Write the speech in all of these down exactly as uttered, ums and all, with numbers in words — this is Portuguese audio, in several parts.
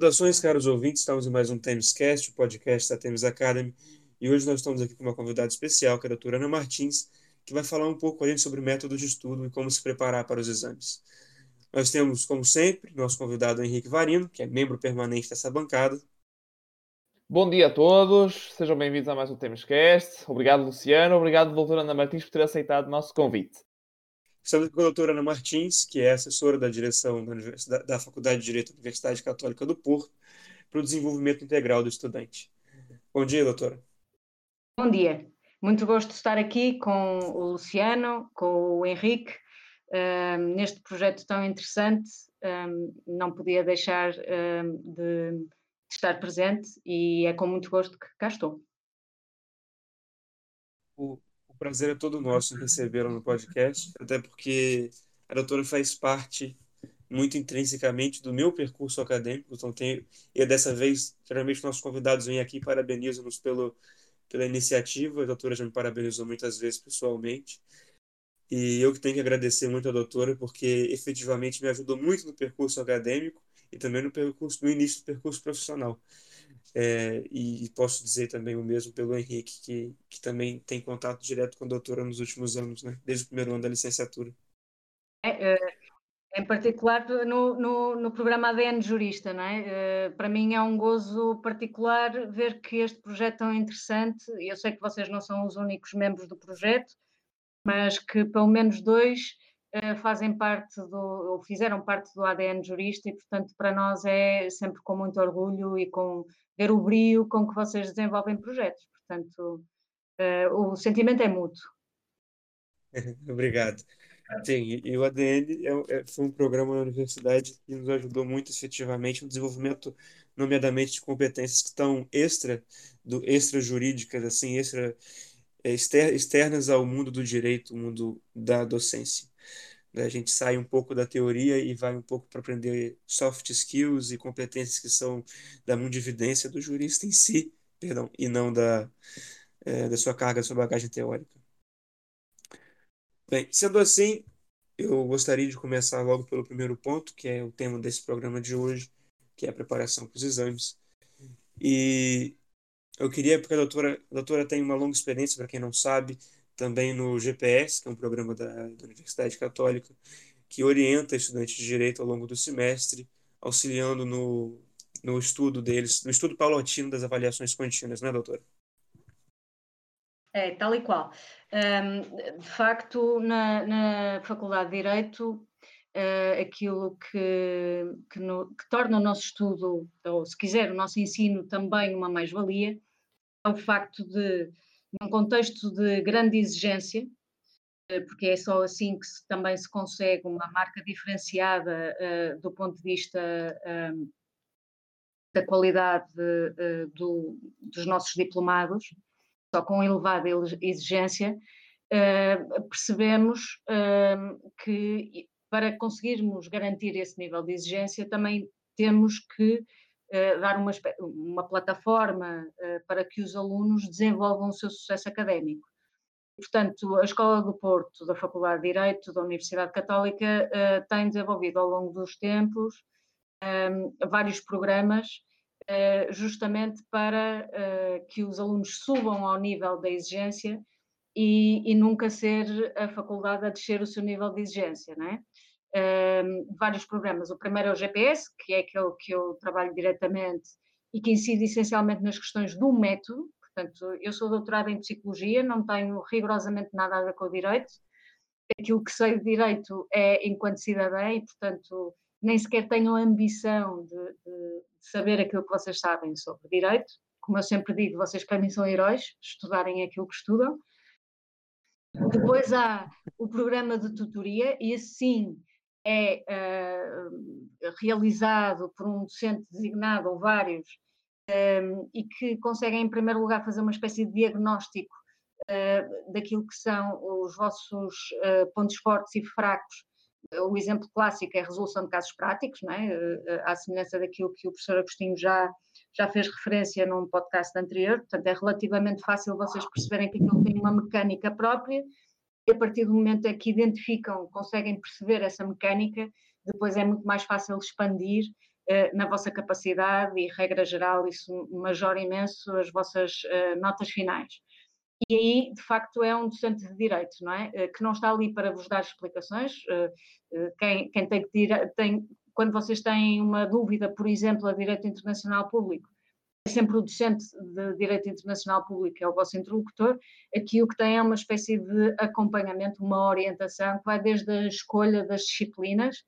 Saudações, caros ouvintes, estamos em mais um ThemisCast, o podcast da ThemisAcademy, e hoje nós estamos aqui com uma convidada especial, que é a doutora Ana Martins, que vai falar um pouco com a gente sobre métodos de estudo e como se preparar para os exames. Nós temos, como sempre, nosso convidado Henrique Varino, que é membro permanente dessa bancada. Bom dia a todos, sejam bem-vindos a mais um ThemisCast. Obrigado, Luciano, obrigado, doutora Ana Martins, por ter aceitado o nosso convite. Estamos aqui com a doutora Ana Martins, que é assessora da direção da, Universidade, da Faculdade de Direito da Universidade Católica do Porto, para o desenvolvimento integral do estudante. Bom dia, doutora. Bom dia. Muito gosto de estar aqui com o Luciano, com o Henrique, uh, neste projeto tão interessante. Um, não podia deixar um, de, de estar presente e é com muito gosto que cá estou. O... O prazer é todo nosso recebê-la no podcast, até porque a doutora faz parte muito intrinsecamente do meu percurso acadêmico, então tenho, e dessa vez, geralmente nossos convidados vêm aqui e parabenizam-nos pelo, pela iniciativa, a doutora já me parabenizou muitas vezes pessoalmente, e eu que tenho que agradecer muito à doutora, porque efetivamente me ajudou muito no percurso acadêmico e também no, percurso, no início do percurso profissional. É, e posso dizer também o mesmo pelo Henrique, que, que também tem contato direto com a doutora nos últimos anos, né? Desde o primeiro ano da licenciatura. É, em particular no, no, no programa A D N Jurista, não é? É, para mim é um gozo particular ver que este projeto é tão interessante. Eu sei que vocês não são os únicos membros do projeto, mas que pelo menos dois é, fazem parte do, ou fizeram parte do A D N Jurista e, portanto, para nós é sempre com muito orgulho e com ver o brio com que vocês desenvolvem projetos. Portanto, uh, o sentimento é mútuo. Obrigado. Sim, e o A D N é, é, foi um programa na universidade que nos ajudou muito efetivamente no desenvolvimento, nomeadamente, de competências que estão extra, do, extra-jurídicas, assim, extra, exter, externas ao mundo do direito, ao mundo da docência. A gente sai um pouco da teoria e vai um pouco para aprender soft skills e competências que são da mundividência do jurista em si, perdão, e não da, é, da sua carga, da sua bagagem teórica. Bem, sendo assim, eu gostaria de começar logo pelo primeiro ponto, que é o tema desse programa de hoje, que é a preparação para os exames. E eu queria, porque a doutora, a doutora tem uma longa experiência, para quem não sabe, também no G P S, que é um programa da, da Universidade Católica, que orienta estudantes de direito ao longo do semestre, auxiliando no, no estudo deles, no estudo paulatino das avaliações contínuas, não é, doutora? É, tal e qual. Um, de facto, na, na Faculdade de Direito, uh, aquilo que, que, no, que torna o nosso estudo, ou se quiser, o nosso ensino também uma mais-valia, é o facto de, num contexto de grande exigência, porque é só assim que se, também se consegue uma marca diferenciada uh, do ponto de vista um, da qualidade uh, do, dos nossos diplomados, só com elevada exigência, uh, percebemos uh, que para conseguirmos garantir esse nível de exigência também temos que Uh, dar uma, uma plataforma uh, para que os alunos desenvolvam o seu sucesso académico. Portanto, a Escola do Porto, da Faculdade de Direito da Universidade Católica, uh, tem desenvolvido ao longo dos tempos um, vários programas uh, justamente para uh, que os alunos subam ao nível da exigência e, e nunca ser a faculdade a descer o seu nível de exigência, não é? Um, vários programas. O primeiro é o G P S, que é aquele que eu trabalho diretamente e que incide essencialmente nas questões do método. Portanto, eu sou doutorada em Psicologia, não tenho rigorosamente nada a ver com o Direito. Aquilo que sei de Direito é enquanto cidadã e, portanto, nem sequer tenho a ambição de, de, de saber aquilo que vocês sabem sobre Direito. Como eu sempre digo, vocês para mim são heróis, estudarem aquilo que estudam. Depois há o programa de tutoria, e assim é uh, realizado por um docente designado ou vários um, e que conseguem em primeiro lugar fazer uma espécie de diagnóstico uh, daquilo que são os vossos uh, pontos fortes e fracos. O exemplo clássico é a resolução de casos práticos, não é? Uh, à semelhança daquilo que o professor Agostinho já, já fez referência num podcast anterior. Portanto, é relativamente fácil vocês perceberem que aquilo tem uma mecânica própria. A partir do momento em que identificam, conseguem perceber essa mecânica, depois é muito mais fácil expandir uh, na vossa capacidade e, regra geral, isso majora imenso as vossas uh, notas finais. E aí, de facto, é um docente de direito, não é? Uh, que não está ali para vos dar explicações. Uh, uh, quem, quem tem que tirar, tem, quando vocês têm uma dúvida, por exemplo, a direito internacional público, é sempre o docente de direito internacional público, é o vosso interlocutor. Aqui o que tem é uma espécie de acompanhamento, uma orientação, que vai desde a escolha das disciplinas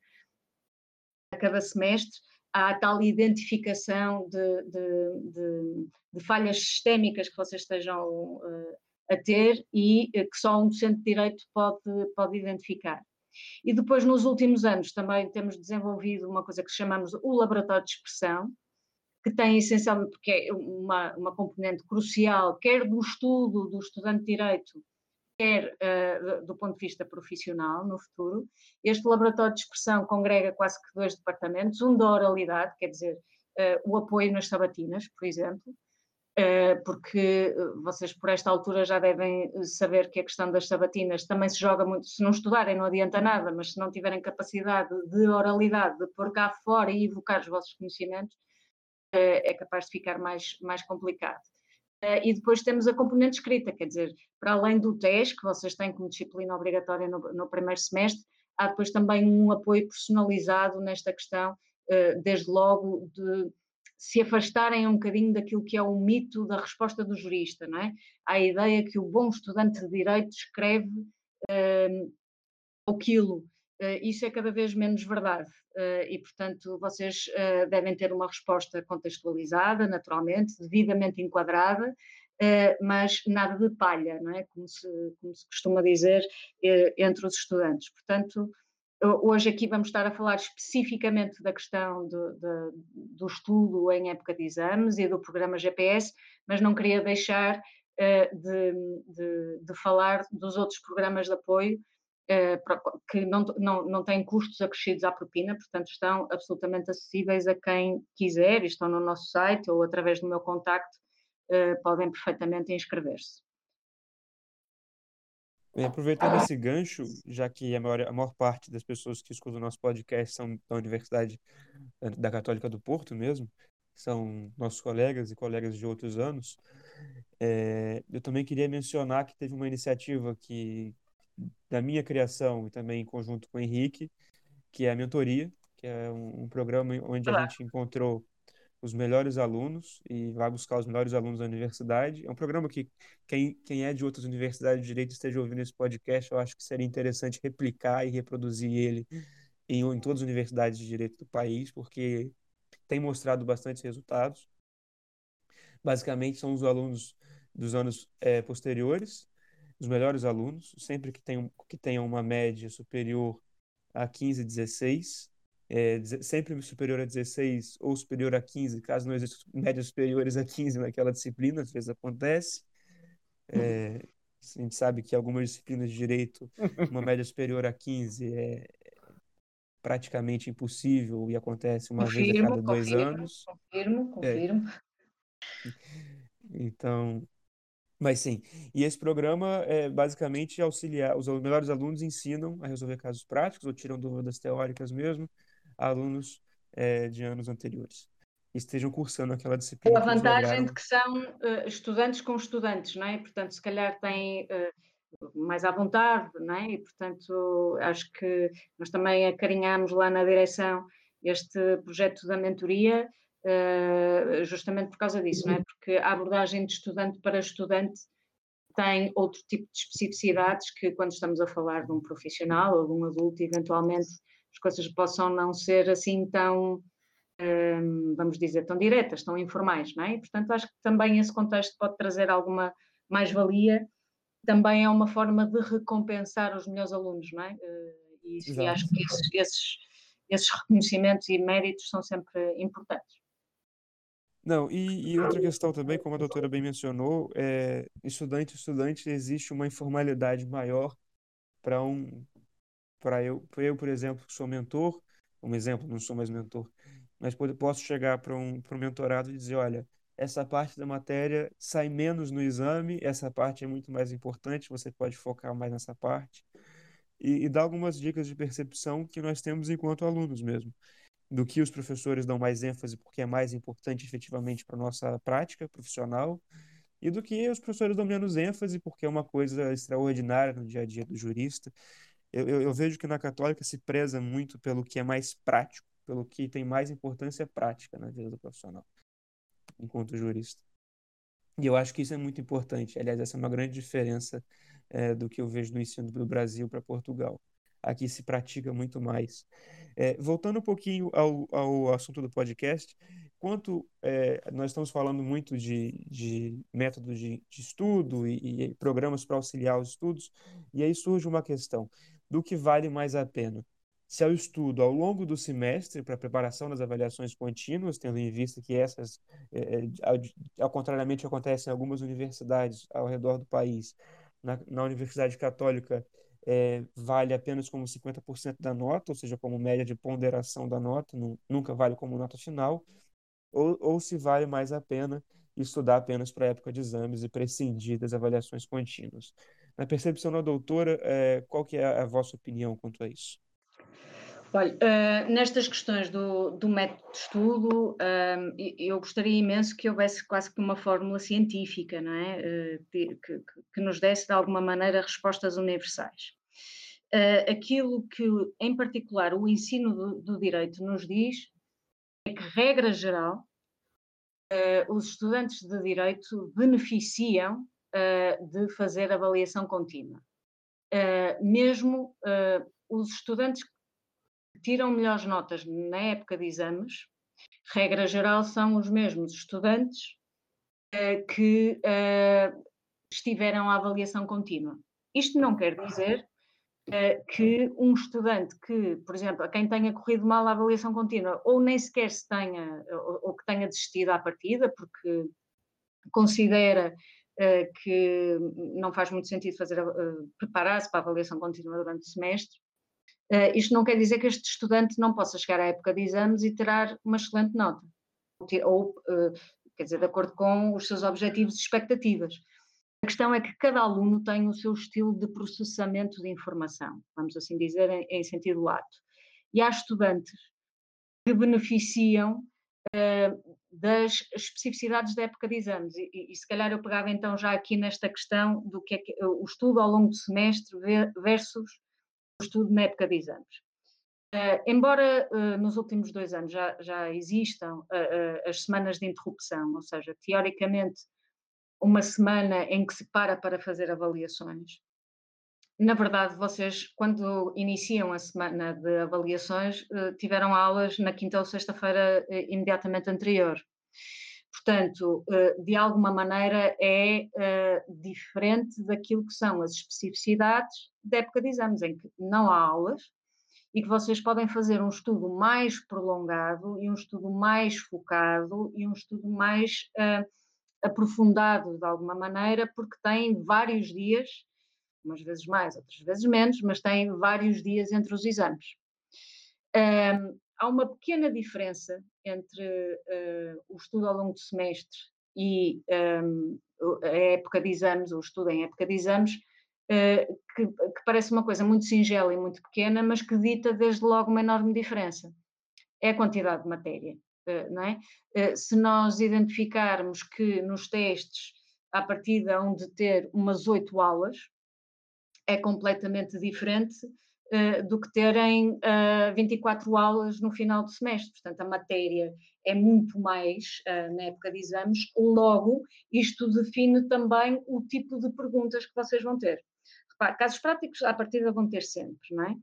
a cada semestre, à tal identificação de, de, de, de falhas sistémicas que vocês estejam uh, a ter e uh, que só um docente de direito pode, pode identificar. E depois, nos últimos anos, também temos desenvolvido uma coisa que chamamos o laboratório de expressão, que tem essencialmente, porque é uma, uma componente crucial, quer do estudo do estudante de direito, quer uh, do ponto de vista profissional no futuro. Este laboratório de expressão congrega quase que dois departamentos, um da oralidade, quer dizer, uh, o apoio nas sabatinas, por exemplo, uh, porque vocês por esta altura já devem saber que a questão das sabatinas também se joga muito, se não estudarem não adianta nada, mas se não tiverem capacidade de oralidade, de pôr cá fora e evocar os vossos conhecimentos, é capaz de ficar mais, mais complicado. E depois temos a componente escrita, quer dizer, para além do T E S, que vocês têm como disciplina obrigatória no, no primeiro semestre, há depois também um apoio personalizado nesta questão, desde logo de se afastarem um bocadinho daquilo que é o mito da resposta do jurista, não é? Há a ideia que o bom estudante de direito escreve um, aquilo. Isso é cada vez menos verdade e, portanto, vocês devem ter uma resposta contextualizada, naturalmente, devidamente enquadrada, mas nada de palha, não é? Como se, como se costuma dizer entre os estudantes. Portanto, hoje aqui vamos estar a falar especificamente da questão do, do, do estudo em época de exames e do programa G P S, mas não queria deixar de, de, de falar dos outros programas de apoio, que não, não, não têm custos acrescidos à propina, portanto estão absolutamente acessíveis a quem quiser, estão no nosso site ou através do meu contacto, eh, podem perfeitamente inscrever-se. Bem, aproveitando esse gancho, já que a maior, a maior parte das pessoas que escutam o nosso podcast são da Universidade da Católica do Porto mesmo, são nossos colegas e colegas de outros anos, é, eu também queria mencionar que teve uma iniciativa que da minha criação e também em conjunto com o Henrique, que é a mentoria, que é um, um programa onde Olá. a gente encontrou os melhores alunos e vai buscar os melhores alunos da universidade. É um programa que quem, quem é de outras universidades de direito esteja ouvindo esse podcast, eu acho que seria interessante replicar e reproduzir ele em, em todas as universidades de direito do país, porque tem mostrado bastantes resultados. Basicamente, são os alunos dos anos é, posteriores, os melhores alunos, sempre que tenham, que tenham uma média superior a quinze, dezesseis, é, sempre superior a dezesseis ou superior a quinze, caso não existam médias superiores a quinze naquela disciplina, às vezes acontece. É, a gente sabe que algumas disciplinas de direito, uma média superior a quinze é praticamente impossível e acontece uma confirmo, vez a cada dois confirmo, anos. Confirmo, confirmo. É. Então... Mas sim, e esse programa é basicamente auxiliar, os melhores alunos ensinam a resolver casos práticos ou tiram dúvidas teóricas mesmo a alunos é, de anos anteriores e estejam cursando aquela disciplina. A vantagem de que são uh, estudantes com estudantes, não é? Portanto, se calhar têm uh, mais à vontade, não é? E, portanto, acho que nós também acarinhamos lá na direção este projeto da mentoria, Uh, justamente por causa disso, não é? Porque a abordagem de estudante para estudante tem outro tipo de especificidades que, quando estamos a falar de um profissional ou de um adulto, eventualmente as coisas possam não ser assim tão, um, vamos dizer, tão diretas, tão informais, não é? E, portanto, acho que também esse contexto pode trazer alguma mais-valia. Também é uma forma de recompensar os melhores alunos, não é? Uh, e, e acho que esses, esses, esses reconhecimentos e méritos são sempre importantes. Não, e, e outra questão também, como a doutora bem mencionou, é, estudante, estudante, existe uma informalidade maior para um, para eu, pra eu, por exemplo, que sou mentor, um exemplo, não sou mais mentor, mas posso chegar para um, para um mentorado e dizer, olha, essa parte da matéria sai menos no exame, essa parte é muito mais importante, você pode focar mais nessa parte, e, e dar algumas dicas de percepção que nós temos enquanto alunos mesmo. do que os professores dão mais ênfase porque é mais importante efetivamente para a nossa prática profissional, e do que os professores dão menos ênfase porque é uma coisa extraordinária no dia a dia do jurista. Eu, eu, eu vejo que na Católica se preza muito pelo que é mais prático, pelo que tem mais importância prática na vida do profissional, enquanto jurista. E eu acho que isso é muito importante. Aliás, essa é uma grande diferença é, do que eu vejo no ensino do Brasil para Portugal. Aqui se pratica muito mais. É, voltando um pouquinho ao, ao assunto do podcast, quanto é, nós estamos falando muito de, de método de, de estudo e, e programas para auxiliar os estudos, e aí surge uma questão do que vale mais a pena. Se é o estudo ao longo do semestre para a preparação das avaliações contínuas, tendo em vista que essas, é, ao, ao contrariamente, acontecem em algumas universidades ao redor do país. Na, na Universidade Católica, é, vale apenas como cinquenta por cento da nota, ou seja, como média de ponderação da nota, não, nunca vale como nota final, ou, ou se vale mais a pena estudar apenas para a época de exames e prescindir das avaliações contínuas. Na percepção da doutora, é, qual que é a, a vossa opinião quanto a isso? Olha, uh, nestas questões do, do método de estudo, uh, eu gostaria imenso que houvesse quase que uma fórmula científica, não é? Uh, que, que, que nos desse de alguma maneira respostas universais. Uh, aquilo que, em particular, o ensino do, do direito nos diz é que, regra geral, uh, os estudantes de direito beneficiam uh, de fazer avaliação contínua. Uh, mesmo uh, os estudantes tiram melhores notas na época de exames, regra geral, são os mesmos estudantes uh, que uh, estiveram à avaliação contínua. Isto não quer dizer uh, que um estudante que, por exemplo, a quem tenha corrido mal a avaliação contínua, ou nem sequer se tenha, ou, ou que tenha desistido à partida, porque considera uh, que não faz muito sentido fazer, uh, preparar-se para a avaliação contínua durante o semestre, Uh, isto não quer dizer que este estudante não possa chegar à época de exames e tirar uma excelente nota, ou, uh, quer dizer, de acordo com os seus objetivos e expectativas. A questão é que cada aluno tem o seu estilo de processamento de informação, vamos assim dizer, em, em sentido lato. E há estudantes que beneficiam uh, das especificidades da época de exames, e, e, e se calhar eu pegava então já aqui nesta questão do que é que, uh, o estudo ao longo do semestre versus estudo na época de exames. Uh, embora uh, nos últimos dois anos já, já existam uh, uh, as semanas de interrupção, ou seja, teoricamente uma semana em que se para para fazer avaliações, na verdade vocês, quando iniciam a semana de avaliações, uh, tiveram aulas na quinta ou sexta-feira uh, imediatamente anterior. Portanto, uh, de alguma maneira é uh, diferente daquilo que são as especificidades da época de exames, em que não há aulas e que vocês podem fazer um estudo mais prolongado e um estudo mais focado e um estudo mais uh, aprofundado de alguma maneira, porque têm vários dias, umas vezes mais, outras vezes menos, mas têm vários dias entre os exames. Um, há uma pequena diferença entre uh, o estudo ao longo do semestre e um, a época de exames, o estudo em época de exames, Uh, que, que parece uma coisa muito singela e muito pequena, mas que dita desde logo uma enorme diferença. É a quantidade de matéria, uh, não é? Uh, se nós identificarmos que nos testes, à partida, hão de ter umas oito aulas, é completamente diferente uh, do que terem uh, vinte e quatro aulas no final do semestre. Portanto, a matéria é muito mais uh, na época de exames, logo isto define também o tipo de perguntas que vocês vão ter. Casos práticos, à partida, vão ter sempre, não é?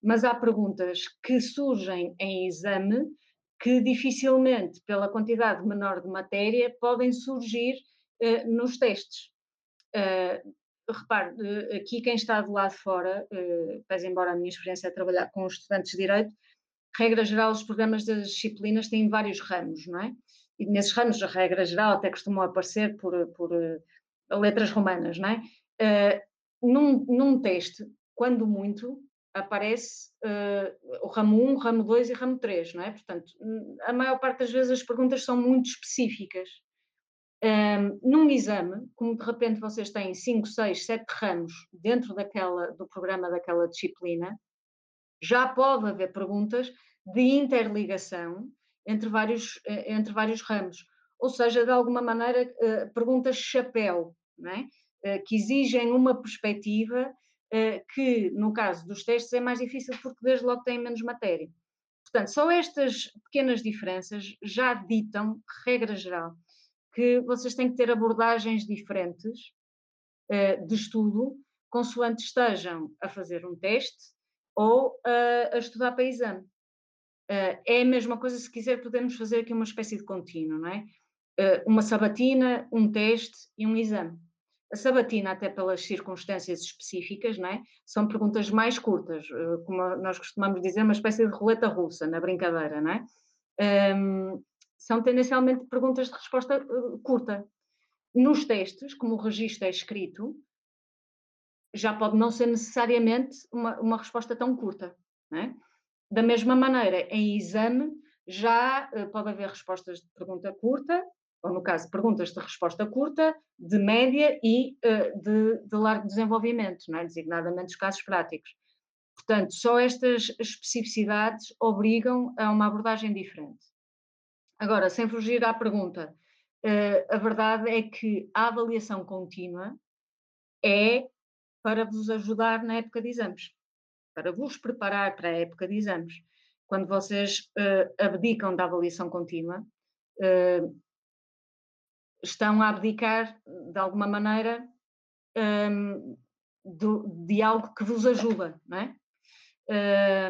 Mas há perguntas que surgem em exame que dificilmente, pela quantidade menor de matéria, podem surgir eh, nos testes. Uh, repare, uh, aqui quem está do lado de fora, uh, pese embora a minha experiência é trabalhar com os estudantes de Direito, regra geral, os programas das disciplinas têm vários ramos, não é? E nesses ramos, a regra geral, até costumam aparecer por, por uh, letras romanas, não é? Uh, Num, num teste, quando muito, aparece uh, o ramo um, ramo dois e ramo três, não é? Portanto, a maior parte das vezes as perguntas são muito específicas. Um, num exame, como de repente vocês têm cinco, seis, sete ramos dentro daquela, do programa daquela disciplina, já pode haver perguntas de interligação entre vários, entre vários ramos, ou seja, de alguma maneira, perguntas chapéu, não é? Que exigem uma perspectiva que, no caso dos testes, é mais difícil porque desde logo têm menos matéria. Portanto, só estas pequenas diferenças já ditam, regra geral, que vocês têm que ter abordagens diferentes de estudo, consoante estejam a fazer um teste ou a, a estudar para exame. Uh, é a mesma coisa, se quiser, podemos fazer aqui uma espécie de contínuo, não é? Uh, uma sabatina, um teste e um exame. A sabatina, até pelas circunstâncias específicas, não é? São perguntas mais curtas, uh, como nós costumamos dizer, uma espécie de roleta russa, na brincadeira, não é? Um, são tendencialmente perguntas de resposta uh, curta. Nos testes, como o registro é escrito, já pode não ser necessariamente uma, uma resposta tão curta, não é? Da mesma maneira, em exame, já uh, pode haver respostas de pergunta curta, ou no caso, perguntas de resposta curta, de média e uh, de, de largo desenvolvimento, não é? Designadamente os casos práticos. Portanto, só estas especificidades obrigam a uma abordagem diferente. Agora, sem fugir à pergunta, uh, a verdade é que a avaliação contínua é para vos ajudar na época de exames, para vos preparar para a época de exames. Quando vocês uh, abdicam da avaliação contínua, uh, estão a abdicar, de alguma maneira, um, do, de algo que vos ajuda, não é?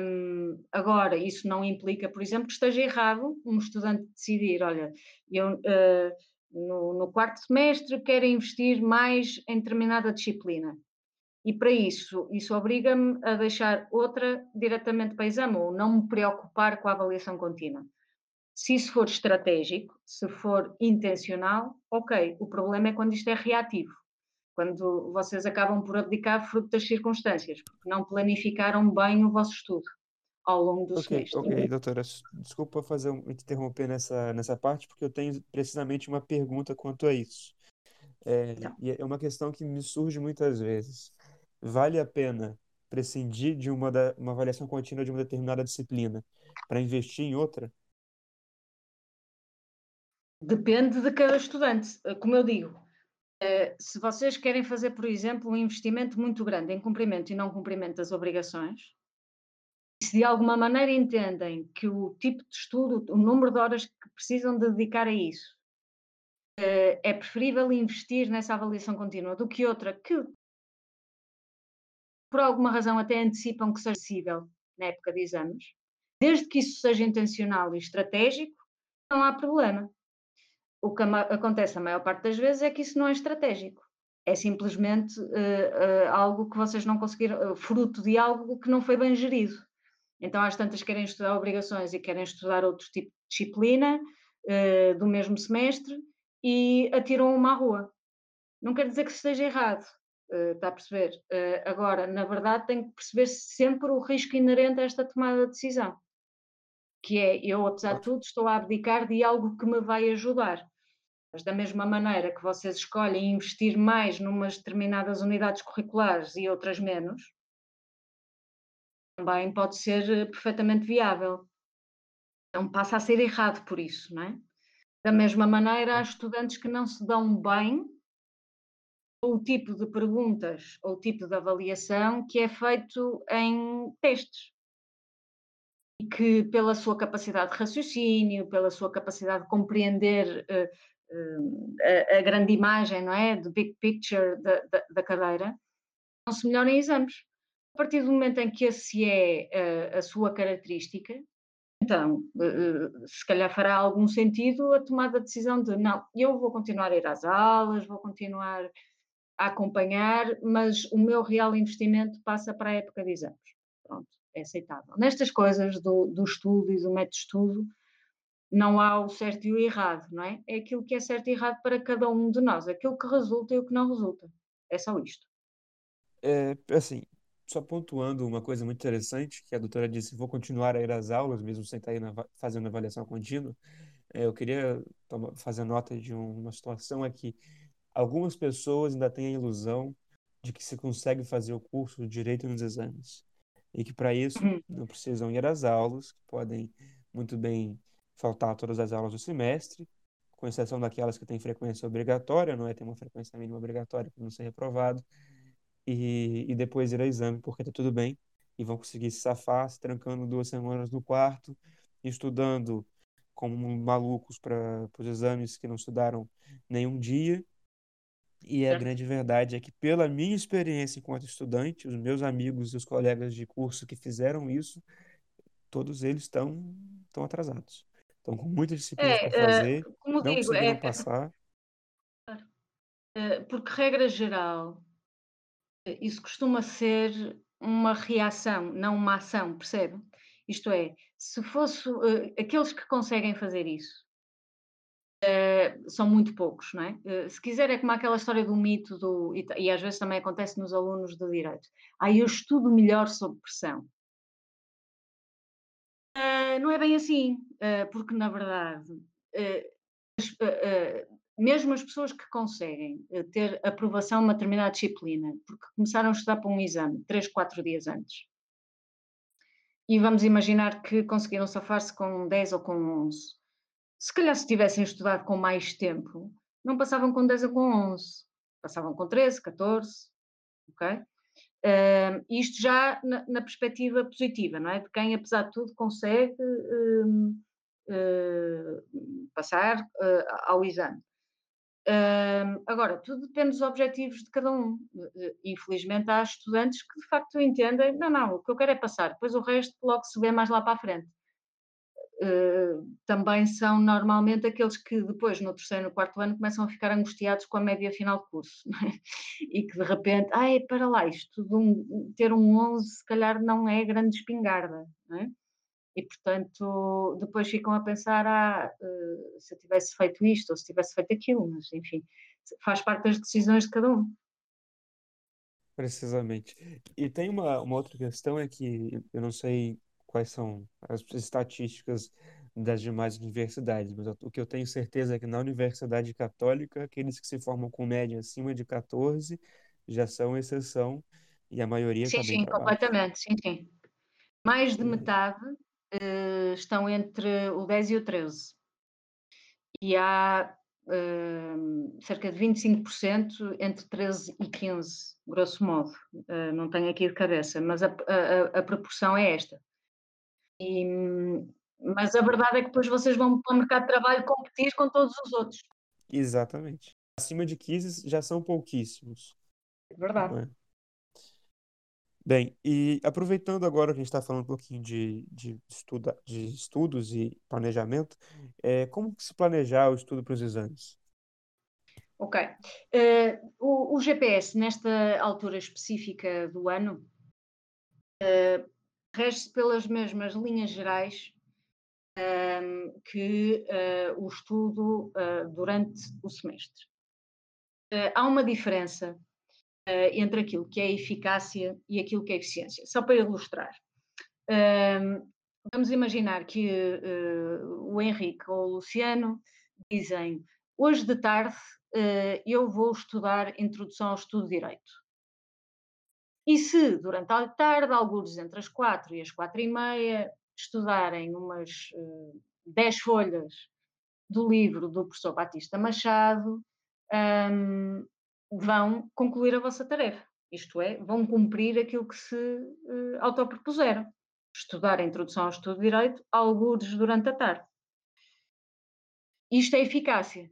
Um, agora, isso não implica, por exemplo, que esteja errado um estudante decidir, olha, eu uh, no, no quarto semestre quero investir mais em determinada disciplina. E para isso, isso obriga-me a deixar outra diretamente para exame, ou não me preocupar com a avaliação contínua. Se isso for estratégico, se for intencional, ok, o problema é quando isto é reativo, quando vocês acabam por abdicar fruto das circunstâncias, porque não planificaram bem o vosso estudo ao longo do semestre. Ok, doutora, desculpa fazer um, interromper nessa, nessa parte, porque eu tenho precisamente uma pergunta quanto a isso. É, então. E é uma questão que me surge muitas vezes. Vale a pena prescindir de uma, da, uma avaliação contínua de uma determinada disciplina para investir em outra? Depende de cada estudante. Como eu digo, se vocês querem fazer, por exemplo, um investimento muito grande em cumprimento e não cumprimento das obrigações, se de alguma maneira entendem que o tipo de estudo, o número de horas que precisam de dedicar a isso, é preferível investir nessa avaliação contínua do que outra que, por alguma razão, até antecipam que seja possível na época de exames, desde que isso seja intencional e estratégico, não há problema. O que acontece a maior parte das vezes é que isso não é estratégico. É simplesmente uh, uh, algo que vocês não conseguiram, uh, fruto de algo que não foi bem gerido. Então, às tantas querem estudar obrigações e querem estudar outro tipo de disciplina uh, do mesmo semestre e atiram uma à rua. Não quer dizer que esteja errado. Uh, está a perceber? Uh, agora, na verdade, tem que perceber sempre o risco inerente a esta tomada de decisão, que é, eu, apesar de tudo, estou a abdicar de algo que me vai ajudar. Mas da mesma maneira que vocês escolhem investir mais numas determinadas unidades curriculares e outras menos, também pode ser perfeitamente viável. Então passa a ser errado por isso, não é? Da mesma maneira, há estudantes que não se dão bem o tipo de perguntas ou o tipo de avaliação que é feito em testes e que, pela sua capacidade de raciocínio, pela sua capacidade de compreender uh, uh, a, a grande imagem, não é, do big picture da, da, da cadeira, não se melhoram em exames. A partir do momento em que esse é uh, a sua característica, então, uh, se calhar fará algum sentido a tomada de decisão de não, eu vou continuar a ir às aulas, vou continuar a acompanhar, mas o meu real investimento passa para a época de exames. Pronto, é aceitável. Nestas coisas do, do estudo e do método de estudo, não há o certo e o errado, não é? É aquilo que é certo e errado para cada um de nós, aquilo que resulta e o que não resulta. É só isto. É, assim, só pontuando uma coisa muito interessante, que a doutora disse, vou continuar a ir às aulas, mesmo sem estar aí na, fazendo avaliação contínua, é, eu queria tomar, fazer nota de uma situação aqui. Algumas pessoas ainda têm a ilusão de que se consegue fazer o curso de direito nos exames. e que para isso não precisam ir às aulas, que podem muito bem faltar todas as aulas do semestre, com exceção daquelas que têm frequência obrigatória, não é? Tem uma frequência mínima obrigatória para não ser reprovado, e, e depois ir ao exame porque está tudo bem, e vão conseguir se safar, se trancando duas semanas no quarto, estudando como malucos para os exames que não estudaram nenhum dia. E a grande verdade é que, pela minha experiência enquanto estudante, os meus amigos e os colegas de curso que fizeram isso, todos eles estão estão atrasados. Estão com muita disciplina é, para fazer, uh, como não digo, conseguiram é, passar. É, porque, regra geral, isso costuma ser uma reação, não uma ação, percebe? Isto é, se fosse... Uh, aqueles que conseguem fazer isso, Uh, são muito poucos, não é? Uh, se quiser é como aquela história do mito, do, e, e às vezes também acontece nos alunos de Direito. Ah, eu estudo melhor sob pressão. Uh, não é bem assim, uh, porque na verdade, uh, as, uh, uh, mesmo as pessoas que conseguem uh, ter aprovação numa determinada disciplina, porque começaram a estudar para um exame três, quatro dias antes, e vamos imaginar que conseguiram safar-se com dez ou com onze, se calhar se tivessem estudado com mais tempo, não passavam com dez ou com onze, passavam com treze, catorze, ok? Uh, isto já na, na perspectiva positiva, não é? De quem, apesar de tudo, consegue uh, uh, passar uh, ao exame. Uh, agora, tudo depende dos objetivos de cada um. Infelizmente, há estudantes que, de facto, entendem, não, não, o que eu quero é passar, depois o resto logo se vê mais lá para a frente. Uh, também são normalmente aqueles que depois no terceiro e no quarto ano começam a ficar angustiados com a média final de curso, não é? E que de repente, ai, para lá, isto de um, ter um onze se calhar não é grande espingarda, não é? E portanto depois ficam a pensar, ah, uh, se eu tivesse feito isto ou se tivesse feito aquilo, mas enfim, faz parte das decisões de cada um. Precisamente. E tem uma, uma outra questão, é que eu não sei quais são as estatísticas das demais universidades, mas o que eu tenho certeza é que na Universidade Católica, aqueles que se formam com média acima de catorze já são exceção, e a maioria... Sim, sim, completamente, sim, sim. Mais de metade uh, estão entre o dez e o treze. E há uh, cerca de vinte e cinco por cento entre treze e quinze, grosso modo. Uh, não tenho aqui de cabeça, mas a, a, a proporção é esta. E, mas a verdade é que depois vocês vão para o mercado de trabalho competir com todos os outros. Exatamente. Acima de quinze já são pouquíssimos. É verdade. É. Bem, e aproveitando agora que a gente está falando um pouquinho de, de, estuda, de estudos e planejamento, é, como que se planejar o estudo para os exames? Ok. Uh, o, o G P S, nesta altura específica do ano, uh, rege-se pelas mesmas linhas gerais um, que uh, o estudo uh, durante o semestre. Uh, há uma diferença uh, entre aquilo que é eficácia e aquilo que é eficiência. Só para ilustrar, uh, vamos imaginar que uh, o Henrique ou o Luciano dizem: hoje de tarde uh, eu vou estudar Introdução ao Estudo de Direito. E se, durante a tarde, alguns entre as quatro e as quatro e meia, estudarem umas uh, dez folhas do livro do professor Batista Machado, um, vão concluir a vossa tarefa. Isto é, vão cumprir aquilo que se uh, autopropuseram. Estudar a Introdução ao Estudo de Direito, alguns durante a tarde. Isto é eficácia.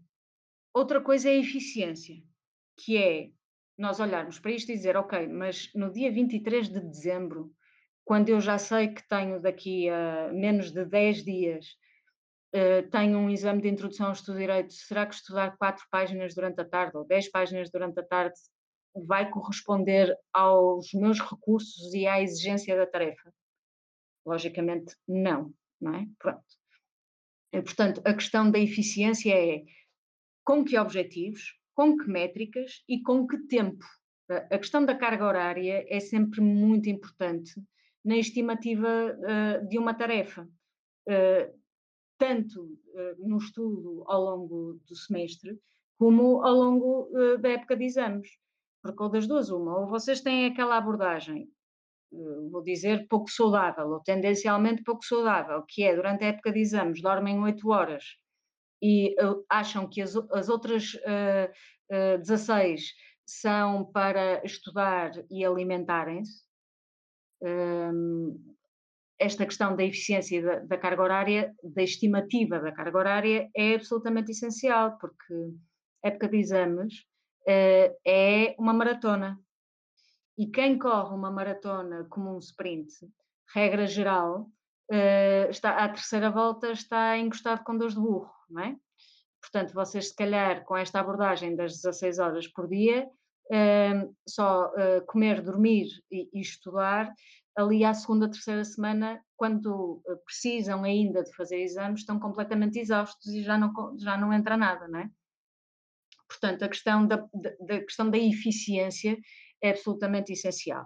Outra coisa é eficiência, que é nós olharmos para isto e dizer, ok, mas no dia vinte e três de dezembro, quando eu já sei que tenho daqui a menos de dez dias, uh, tenho um exame de Introdução ao Estudo de Direito, será que estudar quatro páginas durante a tarde ou dez páginas durante a tarde vai corresponder aos meus recursos e à exigência da tarefa? Logicamente, não, não é? Pronto. E, portanto, a questão da eficiência é com que objetivos, com que métricas e com que tempo. A questão da carga horária é sempre muito importante na estimativa uh, de uma tarefa, uh, tanto uh, no estudo ao longo do semestre, como ao longo uh, da época de exames. Porque ou das duas uma, ou vocês têm aquela abordagem vou dizer, pouco saudável, ou tendencialmente pouco saudável, que é, durante a época de exames, dormem oito horas e uh, acham que as, as outras uh, uh, dezasseis são para estudar e alimentarem-se. Um, esta questão da eficiência da, da carga horária, da estimativa da carga horária, é absolutamente essencial, porque a época de exames uh, é uma maratona. E quem corre uma maratona como um sprint, regra geral, uh, está, à terceira volta está encostado com dois de burro, não é? Portanto, vocês, se calhar, com esta abordagem das dezasseis horas por dia, um, só uh, comer, dormir e, e estudar, ali à segunda, terceira semana, quando uh, precisam ainda de fazer exames, estão completamente exaustos e já não, já não entra nada, não é? Portanto, a questão da, da, da questão da eficiência é absolutamente essencial.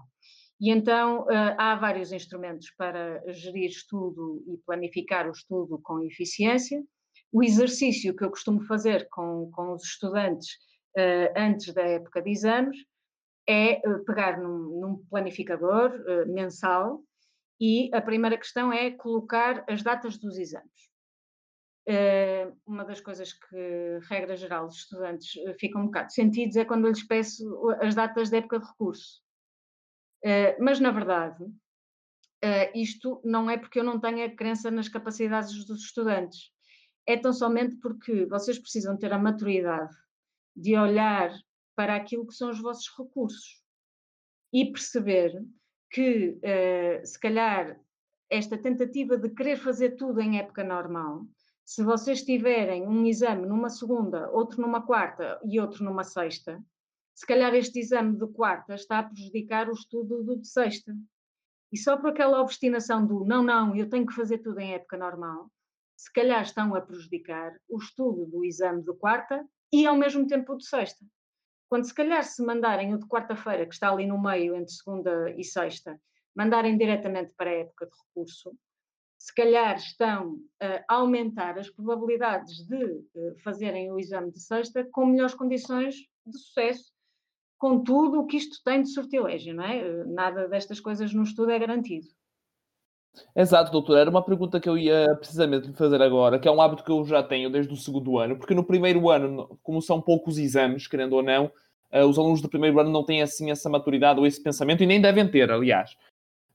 E então, há vários instrumentos para gerir estudo e planificar o estudo com eficiência. O exercício que eu costumo fazer com, com os estudantes antes da época de exames é pegar num, num planificador mensal e a primeira questão é colocar as datas dos exames. Uma das coisas que, regra geral, os estudantes ficam um bocado sentidos é quando eu lhes peço as datas da época de recurso. Mas, na verdade, isto não é porque eu não tenha crença nas capacidades dos estudantes. É tão somente porque vocês precisam ter a maturidade de olhar para aquilo que são os vossos recursos e perceber que, se calhar, esta tentativa de querer fazer tudo em época normal, se vocês tiverem um exame numa segunda, outro numa quarta e outro numa sexta, se calhar este exame de quarta está a prejudicar o estudo do de sexta. E só por aquela obstinação do não, não, eu tenho que fazer tudo em época normal, se calhar estão a prejudicar o estudo do exame de quarta e ao mesmo tempo o de sexta. Quando se calhar se mandarem o de quarta-feira, que está ali no meio entre segunda e sexta, mandarem diretamente para a época de recurso, se calhar estão a aumentar as probabilidades de fazerem o exame de sexta com melhores condições de sucesso, com tudo o que isto tem de sortilégio, não é? Nada destas coisas no estudo é garantido. Exato, doutora. Era uma pergunta que eu ia precisamente fazer agora, que é um hábito que eu já tenho desde o segundo ano, porque no primeiro ano, como são poucos exames, querendo ou não, os alunos do primeiro ano não têm assim essa maturidade ou esse pensamento, e nem devem ter, aliás.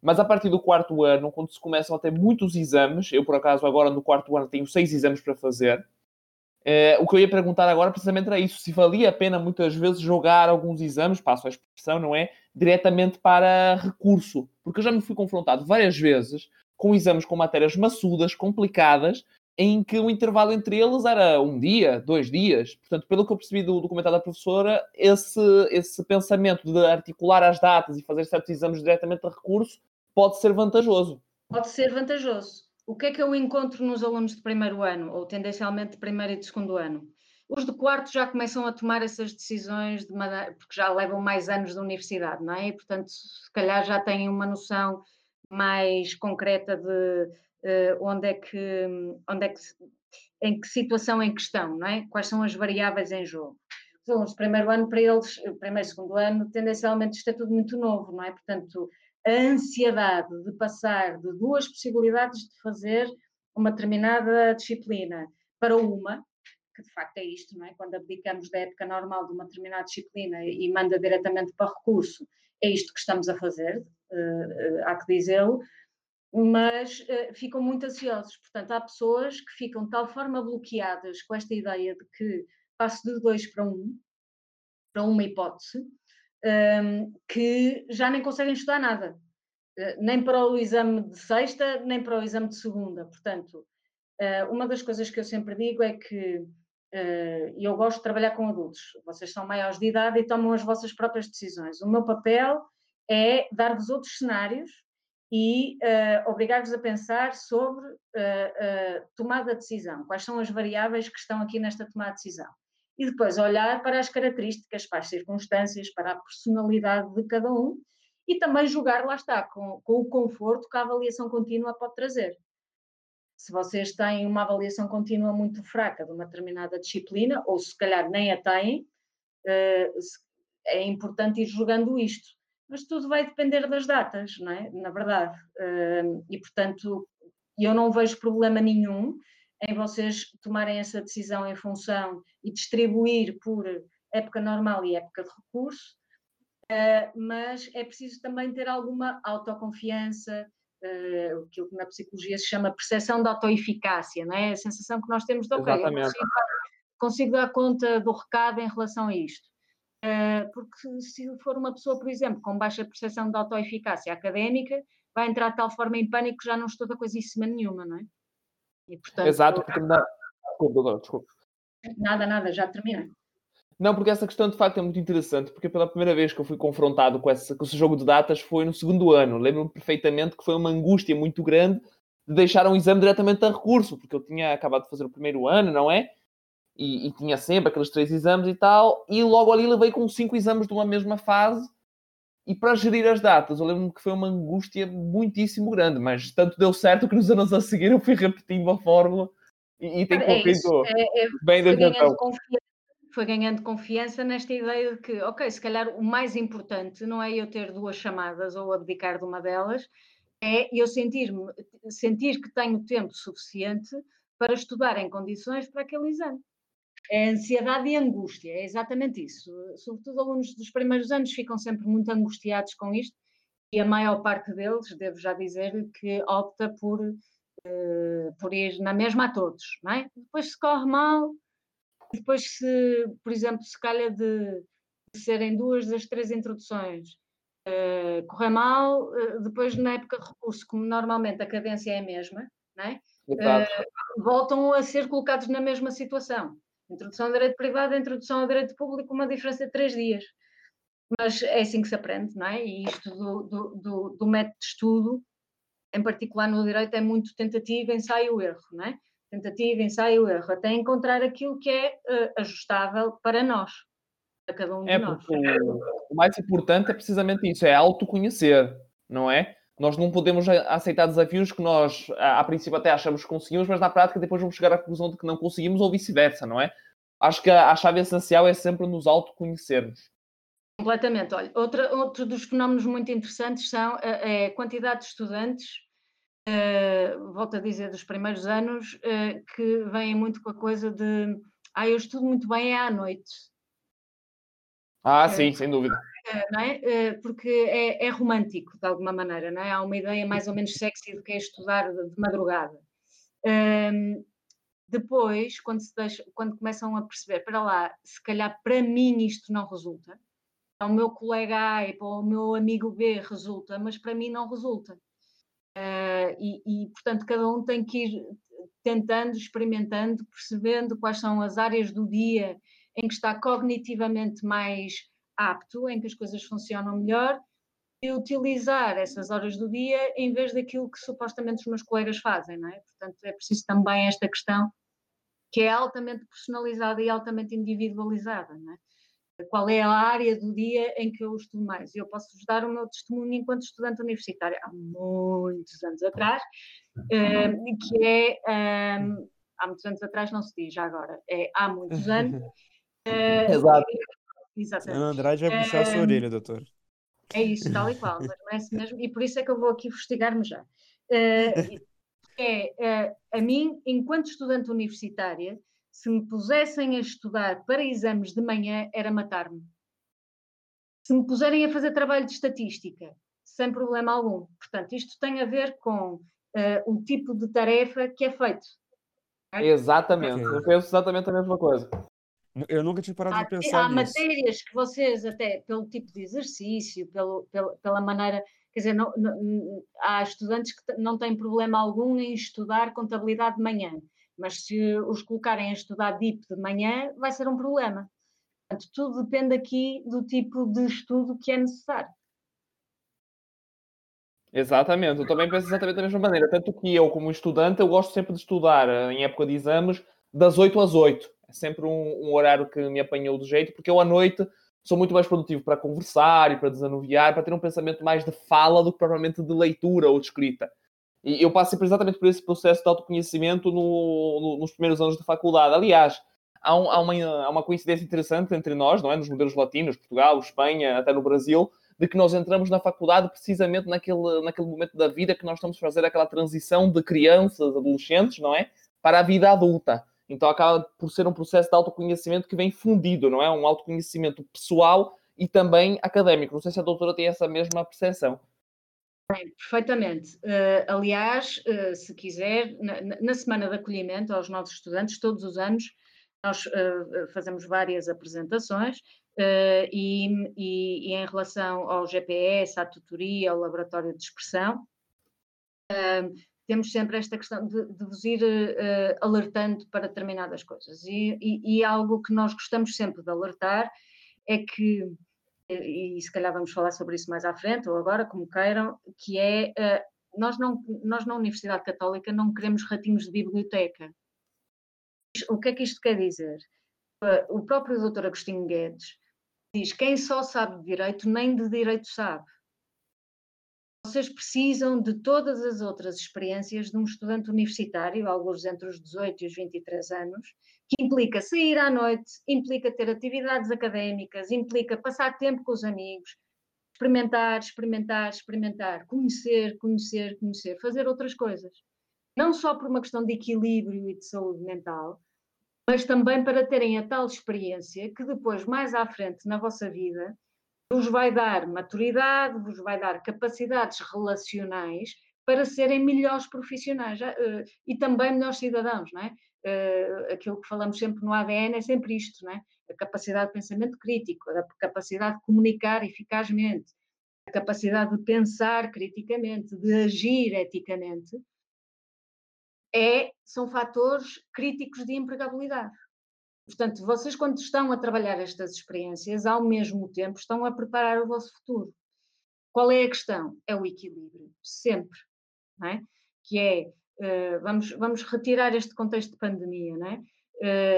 Mas a partir do quarto ano, quando se começam a ter muitos exames, eu, por acaso, agora no quarto ano tenho seis exames para fazer, eh, o que eu ia perguntar agora precisamente era isso, se valia a pena muitas vezes jogar alguns exames, passo a expressão, não é? Diretamente para recurso. Porque eu já me fui confrontado várias vezes com exames com matérias maçudas, complicadas, em que o intervalo entre eles era um dia, dois dias. Portanto, pelo que eu percebi do documentário da professora, esse, esse pensamento de articular as datas e fazer certos exames diretamente a recurso, pode ser vantajoso. Pode ser vantajoso. O que é que eu encontro nos alunos de primeiro ano, ou tendencialmente de primeiro e de segundo ano? Os de quarto já começam a tomar essas decisões, de maneira, porque já levam mais anos de universidade, não é? E, portanto, se calhar já têm uma noção mais concreta de uh, onde é que, onde é que, em que situação em que estão, não é? Quais são as variáveis em jogo. Os alunos de primeiro ano, para eles, primeiro e segundo ano, tendencialmente isto é tudo muito novo, não é? Portanto, a ansiedade de passar de duas possibilidades de fazer uma determinada disciplina para uma, que de facto é isto, não é? Quando abdicamos da época normal de uma determinada disciplina e manda diretamente para recurso, é isto que estamos a fazer, uh, uh, há que dizê-lo, mas uh, ficam muito ansiosos. Portanto, há pessoas que ficam de tal forma bloqueadas com esta ideia de que passo de dois para um, para uma hipótese, Um, que já nem conseguem estudar nada, uh, nem para o exame de sexta, nem para o exame de segunda. Portanto, uh, uma das coisas que eu sempre digo é que uh, eu gosto de trabalhar com adultos. Vocês são maiores de idade e tomam as vossas próprias decisões. O meu papel é dar-vos outros cenários e uh, obrigar-vos a pensar sobre uh, uh, tomada de decisão. Quais são as variáveis que estão aqui nesta tomada de decisão? E depois olhar para as características, para as circunstâncias, para a personalidade de cada um e também jogar, lá está, com, com o conforto que a avaliação contínua pode trazer. Se vocês têm uma avaliação contínua muito fraca de uma determinada disciplina, ou se calhar nem a têm, é importante ir jogando isto. mas tudo vai depender das datas, não é? Na verdade. E, portanto, eu não vejo problema nenhum em vocês tomarem essa decisão em função e distribuir por época normal e época de recurso, mas é preciso também ter alguma autoconfiança, o que na psicologia se chama percepção de autoeficácia, não é? A sensação que nós temos de, ok, eu consigo, consigo dar conta do recado em relação a isto. Porque se for uma pessoa, por exemplo, com baixa percepção de autoeficácia académica, vai entrar de tal forma em pânico que já não estou da coisíssima nenhuma, não é? E, portanto, exato, porque... Não... Desculpa, desculpa. Nada, nada, já terminei. Não, porque essa questão de facto é muito interessante, porque pela primeira vez que eu fui confrontado com, essa, com esse jogo de datas foi no segundo ano. Lembro-me perfeitamente que foi uma angústia muito grande de deixar um exame diretamente a recurso, porque eu tinha acabado de fazer o primeiro ano, não é? E, e tinha sempre aqueles três exames e tal, e logo ali levei com cinco exames de uma mesma fase, e para gerir as datas, eu lembro-me que foi uma angústia muitíssimo grande, mas tanto deu certo que nos anos a seguir eu fui repetindo a fórmula e, e tem é corrido é, é, bem da atenção. Foi ganhando confiança nesta ideia de que, ok, se calhar o mais importante não é eu ter duas chamadas ou abdicar de uma delas, é eu sentir-me, sentir que tenho tempo suficiente para estudar em condições para aquele exame. É ansiedade e angústia, é exatamente isso. Sobretudo alunos dos primeiros anos ficam sempre muito angustiados com isto e a maior parte deles, devo já dizer, que opta por, eh, por ir na mesma a todos, não é? Depois se corre mal... Depois, se, por exemplo, se calha de, de serem duas das três introduções uh, correr mal, uh, depois na época de recurso, como normalmente a cadência é a mesma, não é? Uh, voltam a ser colocados na mesma situação. Introdução ao direito privado, introdução ao direito público, uma diferença de três dias. Mas é assim que se aprende, não é? E isto do, do, do, do método de estudo, em particular no direito, é muito tentativa, ensaio-erro, não é? Tentativa, ensaio, erro, até encontrar aquilo que é uh, ajustável para nós, para cada um de é nós. O, o mais importante é precisamente isso, é autoconhecer, não é? Nós não podemos aceitar desafios que nós, a, a princípio, até achamos que conseguimos, mas na prática depois vamos chegar à conclusão de que não conseguimos ou vice-versa, não é? Acho que a, a chave essencial é sempre nos autoconhecermos. Completamente. Olha, outra, outro dos fenómenos muito interessantes são a, a quantidade de estudantes. Uh, volto a dizer, dos primeiros anos, uh, que vêm muito com a coisa de ah, eu estudo muito bem é à noite. Ah, uh, sim, sem dúvida. Uh, não é? Uh, porque é, é romântico, de alguma maneira, não é? Há uma ideia mais ou menos sexy do que é estudar de, de madrugada. Uh, depois, quando, se deixa, quando começam a perceber, para lá, se calhar para mim isto não resulta, para o meu colega A e para o meu amigo B resulta, mas para mim não resulta. Uh, e, e, portanto, cada um tem que ir tentando, experimentando, percebendo quais são as áreas do dia em que está cognitivamente mais apto, em que as coisas funcionam melhor, e utilizar essas horas do dia em vez daquilo que supostamente os meus colegas fazem, não é? Portanto, é preciso também esta questão que é altamente personalizada e altamente individualizada, não é? Qual é a área do dia em que eu estudo mais? Eu posso-vos dar o meu testemunho enquanto estudante universitária, há muitos anos atrás, que é, há muitos anos atrás não se diz, já agora, é há muitos anos. Exato. Exatamente. Ana Andrade vai puxar é, a sua orelha, doutor. É isso, tal e qual, mas não é assim mesmo, e por isso é que eu vou aqui investigar-me já. É, a mim, enquanto estudante universitária, se me pusessem a estudar para exames de manhã, era matar-me. Se me puserem a fazer trabalho de estatística, sem problema algum. Portanto, isto tem a ver com uh, o tipo de tarefa que é feito. É? Exatamente. Eu penso exatamente a mesma coisa. Eu nunca tinha parado há, de pensar há nisso. Há matérias que vocês, até pelo tipo de exercício, pelo, pelo, pela maneira... Quer dizer, não, não, há estudantes que t- não têm problema algum em estudar contabilidade de manhã. Mas se os colocarem a estudar D I P de manhã, vai ser um problema. Portanto, tudo depende aqui do tipo de estudo que é necessário. Exatamente, eu também penso exatamente da mesma maneira. Tanto que eu, como estudante, eu gosto sempre de estudar, em época de exames, das oito às oito. É sempre um, um horário que me apanhou do jeito, porque eu, à noite, sou muito mais produtivo para conversar e para desanuviar, para ter um pensamento mais de fala do que propriamente de leitura ou de escrita. E eu passei exatamente por esse processo de autoconhecimento no, no, nos primeiros anos da faculdade. Aliás, há, um, há, uma, há uma coincidência interessante entre nós, não é? Nos modelos latinos, Portugal, Espanha, até no Brasil, de que nós entramos na faculdade precisamente naquele, naquele momento da vida que nós estamos a fazer aquela transição de crianças, adolescentes, não é? Para a vida adulta. Então acaba por ser um processo de autoconhecimento que vem fundido, não é? Um autoconhecimento pessoal e também académico. Não sei se a doutora tem essa mesma percepção. Bem, perfeitamente. Uh, aliás, uh, se quiser, na, na semana de acolhimento aos novos estudantes, todos os anos, nós uh, fazemos várias apresentações uh, e, e, e em relação ao G P S, à tutoria, ao laboratório de expressão, uh, temos sempre esta questão de, de vos ir uh, alertando para determinadas coisas. E, e, e algo que nós gostamos sempre de alertar é que, e se calhar vamos falar sobre isso mais à frente, ou agora, como queiram, que é, uh, nós, não, nós na Universidade Católica não queremos ratinhos de biblioteca. O que é que isto quer dizer? Uh, o próprio doutor Agostinho Guedes diz, quem só sabe de direito, nem de direito sabe. Vocês precisam de todas as outras experiências de um estudante universitário, alguns entre os dezoito e os vinte e três anos, que implica sair à noite, implica ter atividades académicas, implica passar tempo com os amigos, experimentar, experimentar, experimentar, conhecer, conhecer, conhecer, fazer outras coisas. Não só por uma questão de equilíbrio e de saúde mental, mas também para terem a tal experiência que depois, mais à frente, na vossa vida, vos vai dar maturidade, vos vai dar capacidades relacionais para serem melhores profissionais e também melhores cidadãos, não é? Uh, aquilo que falamos sempre no A D N é sempre isto, não é? A capacidade de pensamento crítico, a capacidade de comunicar eficazmente, a capacidade de pensar criticamente, de agir eticamente, é, são fatores críticos de empregabilidade. Portanto, vocês quando estão a trabalhar estas experiências, ao mesmo tempo estão a preparar o vosso futuro. Qual é a questão? É o equilíbrio, sempre, não é? Que é... Uh, vamos, vamos retirar este contexto de pandemia, não é?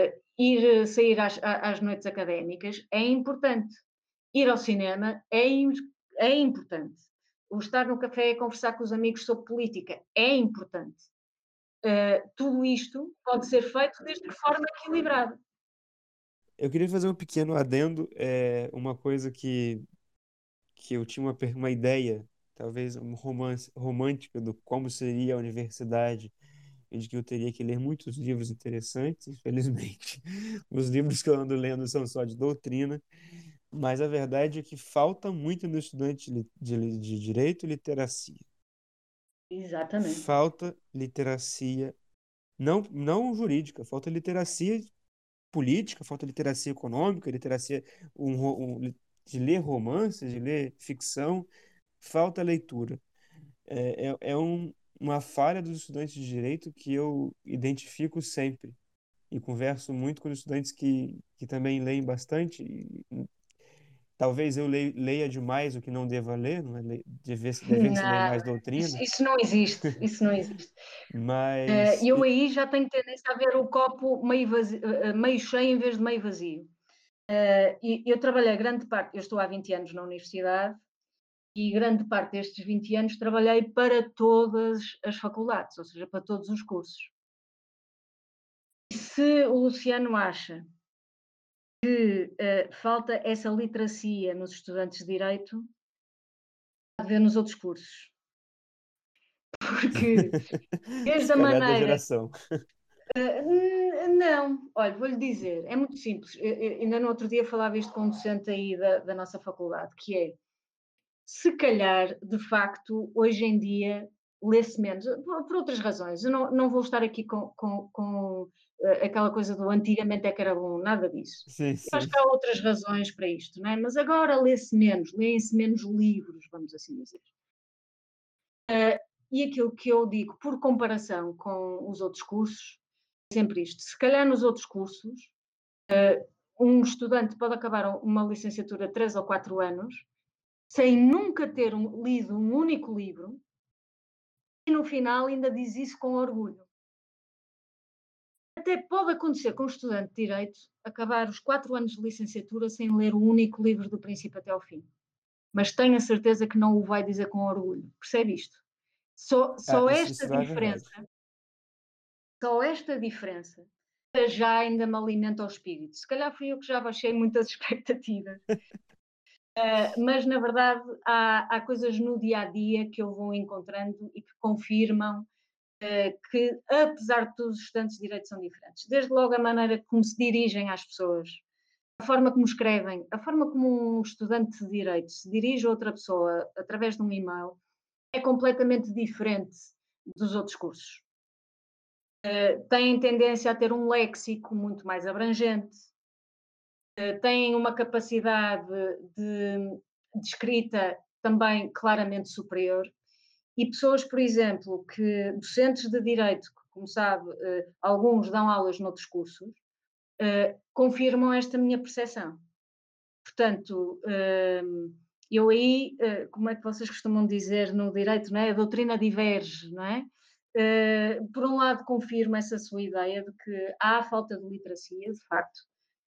Uh, ir sair às, às noites académicas é importante, ir ao cinema é, é importante, o estar no café e conversar com os amigos sobre política é importante. Uh, tudo isto pode ser feito desde de forma equilibrada. Eu queria fazer um pequeno adendo, é, uma coisa que, que eu tinha uma, uma ideia, talvez um romance romântico do como seria a universidade, e de que eu teria que ler muitos livros interessantes. Infelizmente, os livros que eu ando lendo são só de doutrina, mas a verdade é que falta muito no estudante de, de, de direito literacia. Exatamente. Falta literacia, não, não jurídica, falta literacia política, falta literacia econômica, literacia um, um, de ler romances, de ler ficção. Falta leitura. É, é, é um, uma falha dos estudantes de direito que eu identifico sempre. E converso muito com os estudantes que, que também leem bastante. E, talvez eu leia, leia demais o que não deva ler, não é? Deve-se ler mais doutrina. Isso, isso não existe, isso não existe. Mas... Uh, eu aí já tenho tendência a ver o copo meio, vazio, meio cheio em vez de meio vazio. Uh, e, eu trabalhei grande parte, eu estou há vinte anos na universidade, e grande parte destes vinte anos trabalhei para todas as faculdades, ou seja, para todos os cursos. E se o Luciano acha que uh, falta essa literacia nos estudantes de Direito, há de ver nos outros cursos. Porque, desde a maneira... Uh, não, olha, vou-lhe dizer, é muito simples. Eu, eu, ainda no outro dia falava isto com um docente aí da, da nossa faculdade, que é, se calhar, de facto, hoje em dia, lê-se menos, por, por outras razões. Eu não, não vou estar aqui com, com, com uh, aquela coisa do antigamente é que era bom, nada disso. Sim, sim. Acho que há outras razões para isto, não é? Mas agora lê-se menos, lêem-se menos livros, vamos assim dizer. Uh, e aquilo que eu digo, por comparação com os outros cursos, é sempre isto. Se calhar nos outros cursos, uh, um estudante pode acabar uma licenciatura de três ou quatro anos, sem nunca ter um, lido um único livro, e no final ainda diz isso com orgulho. Até pode acontecer com um estudante de Direito acabar os quatro anos de licenciatura sem ler um único livro do princípio até ao fim. Mas tenho a certeza que não o vai dizer com orgulho. Percebe isto? Só, só ah, esta diferença, verdade. só esta diferença, já ainda me alimenta ao espírito. Se calhar fui eu que já baixei muitas expectativas. Uh, mas, na verdade, há, há coisas no dia-a-dia que eu vou encontrando e que confirmam uh, que, apesar de tudo, os estudantes de Direito são diferentes. Desde logo a maneira como se dirigem às pessoas, a forma como escrevem, a forma como um estudante de Direito se dirige a outra pessoa através de um e-mail é completamente diferente dos outros cursos. Uh, têm tendência a ter um léxico muito mais abrangente, têm uma capacidade de, de escrita também claramente superior e pessoas, por exemplo, que docentes de Direito, que, como sabe, alguns dão aulas noutros cursos, confirmam esta minha percepção. Portanto, eu aí, como é que vocês costumam dizer no Direito, não é? A doutrina diverge, não é? Por um lado, confirma essa sua ideia de que há falta de literacia, de facto.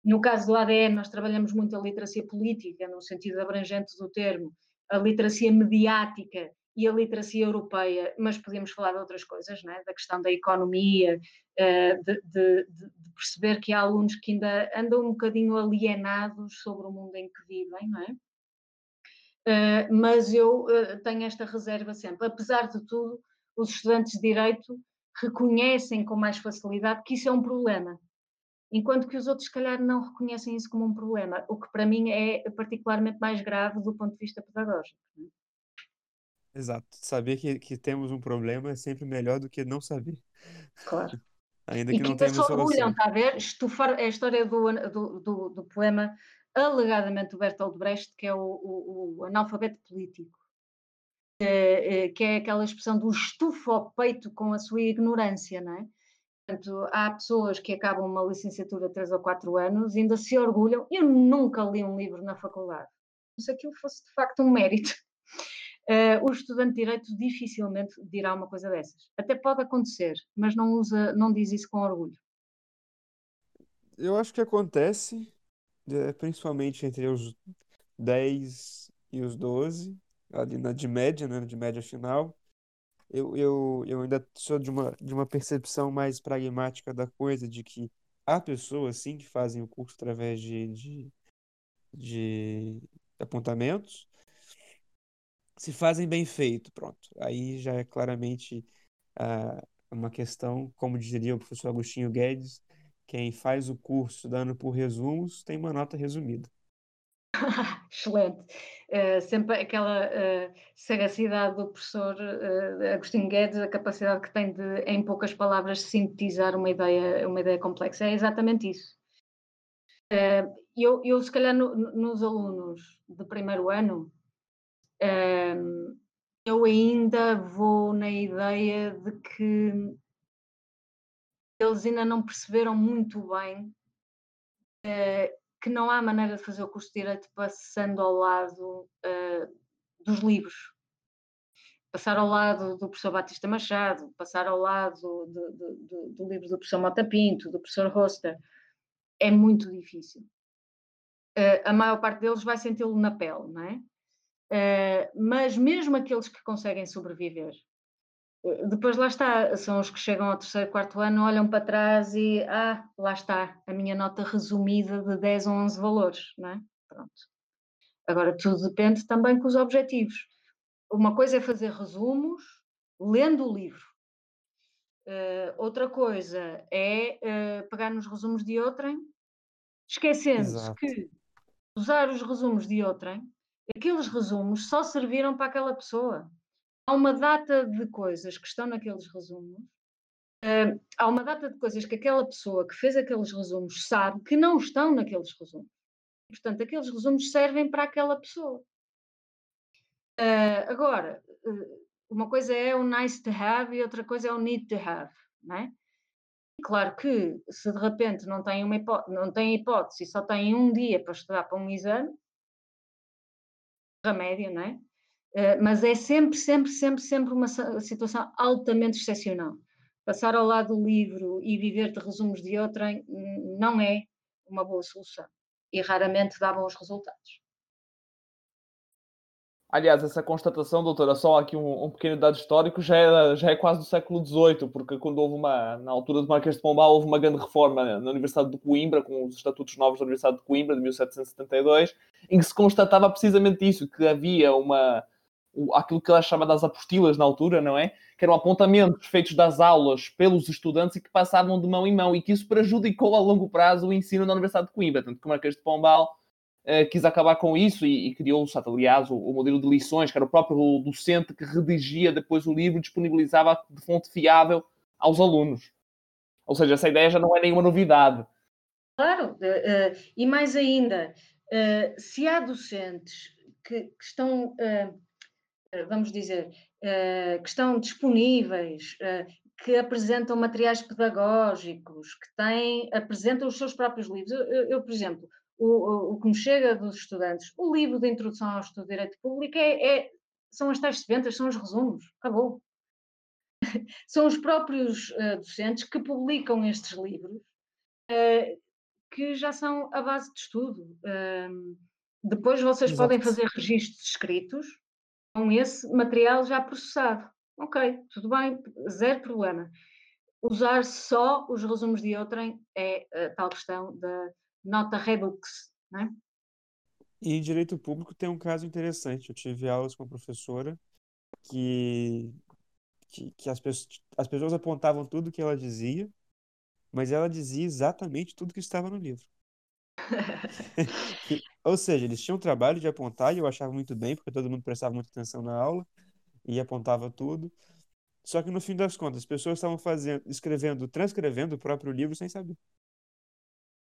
No caso do A D N, nós trabalhamos muito a literacia política, no sentido abrangente do termo, a literacia mediática e a literacia europeia, mas podemos falar de outras coisas, não é? Da questão da economia, de, de, de perceber que há alunos que ainda andam um bocadinho alienados sobre o mundo em que vivem, não é? Mas eu tenho esta reserva sempre. Apesar de tudo, os estudantes de Direito reconhecem com mais facilidade que isso é um problema. Enquanto que os outros, se calhar, não reconhecem isso como um problema, o que para mim é particularmente mais grave do ponto de vista pedagógico. Exato. Saber que, que temos um problema é sempre melhor do que não saber. Claro. Ainda que e não que tenhamos solução. Orgulham, está a ver? Estufar, é a história do, do, do, do poema, alegadamente, do Bertolt Brecht, que é o, o, o analfabeto político, que é aquela expressão do estufa ao peito com a sua ignorância, não é? Portanto, há pessoas que acabam uma licenciatura de três ou quatro anos e ainda se orgulham. Eu nunca li um livro na faculdade, como se aquilo fosse de facto um mérito. Uh, o estudante de Direito dificilmente dirá uma coisa dessas. Até pode acontecer, mas não, usa, não diz isso com orgulho. Eu acho que acontece, principalmente entre os dez e os doze, ali na de média, né, de média final. Eu, eu, eu ainda sou de uma, de uma percepção mais pragmática da coisa, de que há pessoas, sim, que fazem o curso através de, de, de apontamentos, se fazem bem feito, pronto. Aí já é claramente ah, uma questão, como diria o professor Agostinho Guedes, quem faz o curso dando por resumos tem uma nota resumida. Excelente, uh, sempre aquela uh, sagacidade do professor uh, Agostinho Guedes, a capacidade que tem de, em poucas palavras, sintetizar uma ideia, uma ideia complexa, é exatamente isso. Uh, eu, eu, se calhar, no, nos alunos de primeiro ano, uh, eu ainda vou na ideia de que eles ainda não perceberam muito bem uh, que não há maneira de fazer o curso de Direito passando ao lado uh, dos livros. Passar ao lado do professor Batista Machado, passar ao lado de, de, de, do livro do professor Mota Pinto, do professor Roster, é muito difícil. Uh, a maior parte deles vai senti-lo na pele, não é? Uh, mas mesmo aqueles que conseguem sobreviver, depois lá está, são os que chegam ao terceiro, quarto ano, olham para trás e, ah, lá está, a minha nota resumida de dez ou onze valores, não é? Pronto. Agora, tudo depende também com os objetivos. Uma coisa é fazer resumos lendo o livro. Uh, outra coisa é uh, pegar nos resumos de outrem, esquecendo-se que usar os resumos de outrem, aqueles resumos só serviram para aquela pessoa. Há uma data de coisas que estão naqueles resumos, uh, há uma data de coisas que aquela pessoa que fez aqueles resumos sabe que não estão naqueles resumos. Portanto, aqueles resumos servem para aquela pessoa. Uh, agora, uh, uma coisa é o nice to have e outra coisa é o need to have, não é? Claro que se de repente não tem uma hipó- não tem hipótese e só tem um dia para estudar para um exame, remédio, não é? Uh, mas é sempre, sempre, sempre, sempre uma situação altamente excepcional. Passar ao lado do livro e viver de resumos de outrem não é uma boa solução e raramente dá bons resultados. Aliás, essa constatação, doutora, só aqui um, um pequeno dado histórico, já, era, já é quase do século dezoito, porque quando houve uma, na altura do Marquês de Pombal, houve uma grande reforma na Universidade de Coimbra, com os Estatutos Novos da Universidade de Coimbra, de mil setecentos e setenta e dois, em que se constatava precisamente isso, que havia uma, aquilo que era chamado das apostilas na altura, não é? Que eram apontamentos feitos das aulas pelos estudantes e que passavam de mão em mão, e que isso prejudicou a longo prazo o ensino na Universidade de Coimbra, tanto que o Marquês de Pombal Uh, quis acabar com isso e, e criou-se, aliás, o, o modelo de lições, que era o próprio docente que redigia depois o livro e disponibilizava de fonte fiável aos alunos. Ou seja, essa ideia já não é nenhuma novidade. Claro, uh, e mais ainda, uh, se há docentes que, que estão, uh, vamos dizer, uh, que estão disponíveis, uh, que apresentam materiais pedagógicos, que têm, apresentam os seus próprios livros. Eu, eu, eu por exemplo... O, o, o que me chega dos estudantes, o livro de introdução ao estudo de direito público é, é, são as tais seventas, são os resumos, acabou. São os próprios uh, docentes que publicam estes livros, uh, que já são a base de estudo. Uh, depois vocês Exato. Podem fazer registros escritos com esse material já processado. Ok, tudo bem, zero problema. Usar só os resumos de outrem é a tal questão da nota redux, né? E em direito público tem um caso interessante. Eu tive aulas com uma professora que, que, que as, pessoas, as pessoas apontavam tudo o que ela dizia, mas ela dizia exatamente tudo que estava no livro. Ou seja, eles tinham o trabalho de apontar, e eu achava muito bem, porque todo mundo prestava muita atenção na aula e apontava tudo. Só que no fim das contas, as pessoas estavam fazendo, escrevendo, transcrevendo o próprio livro sem saber.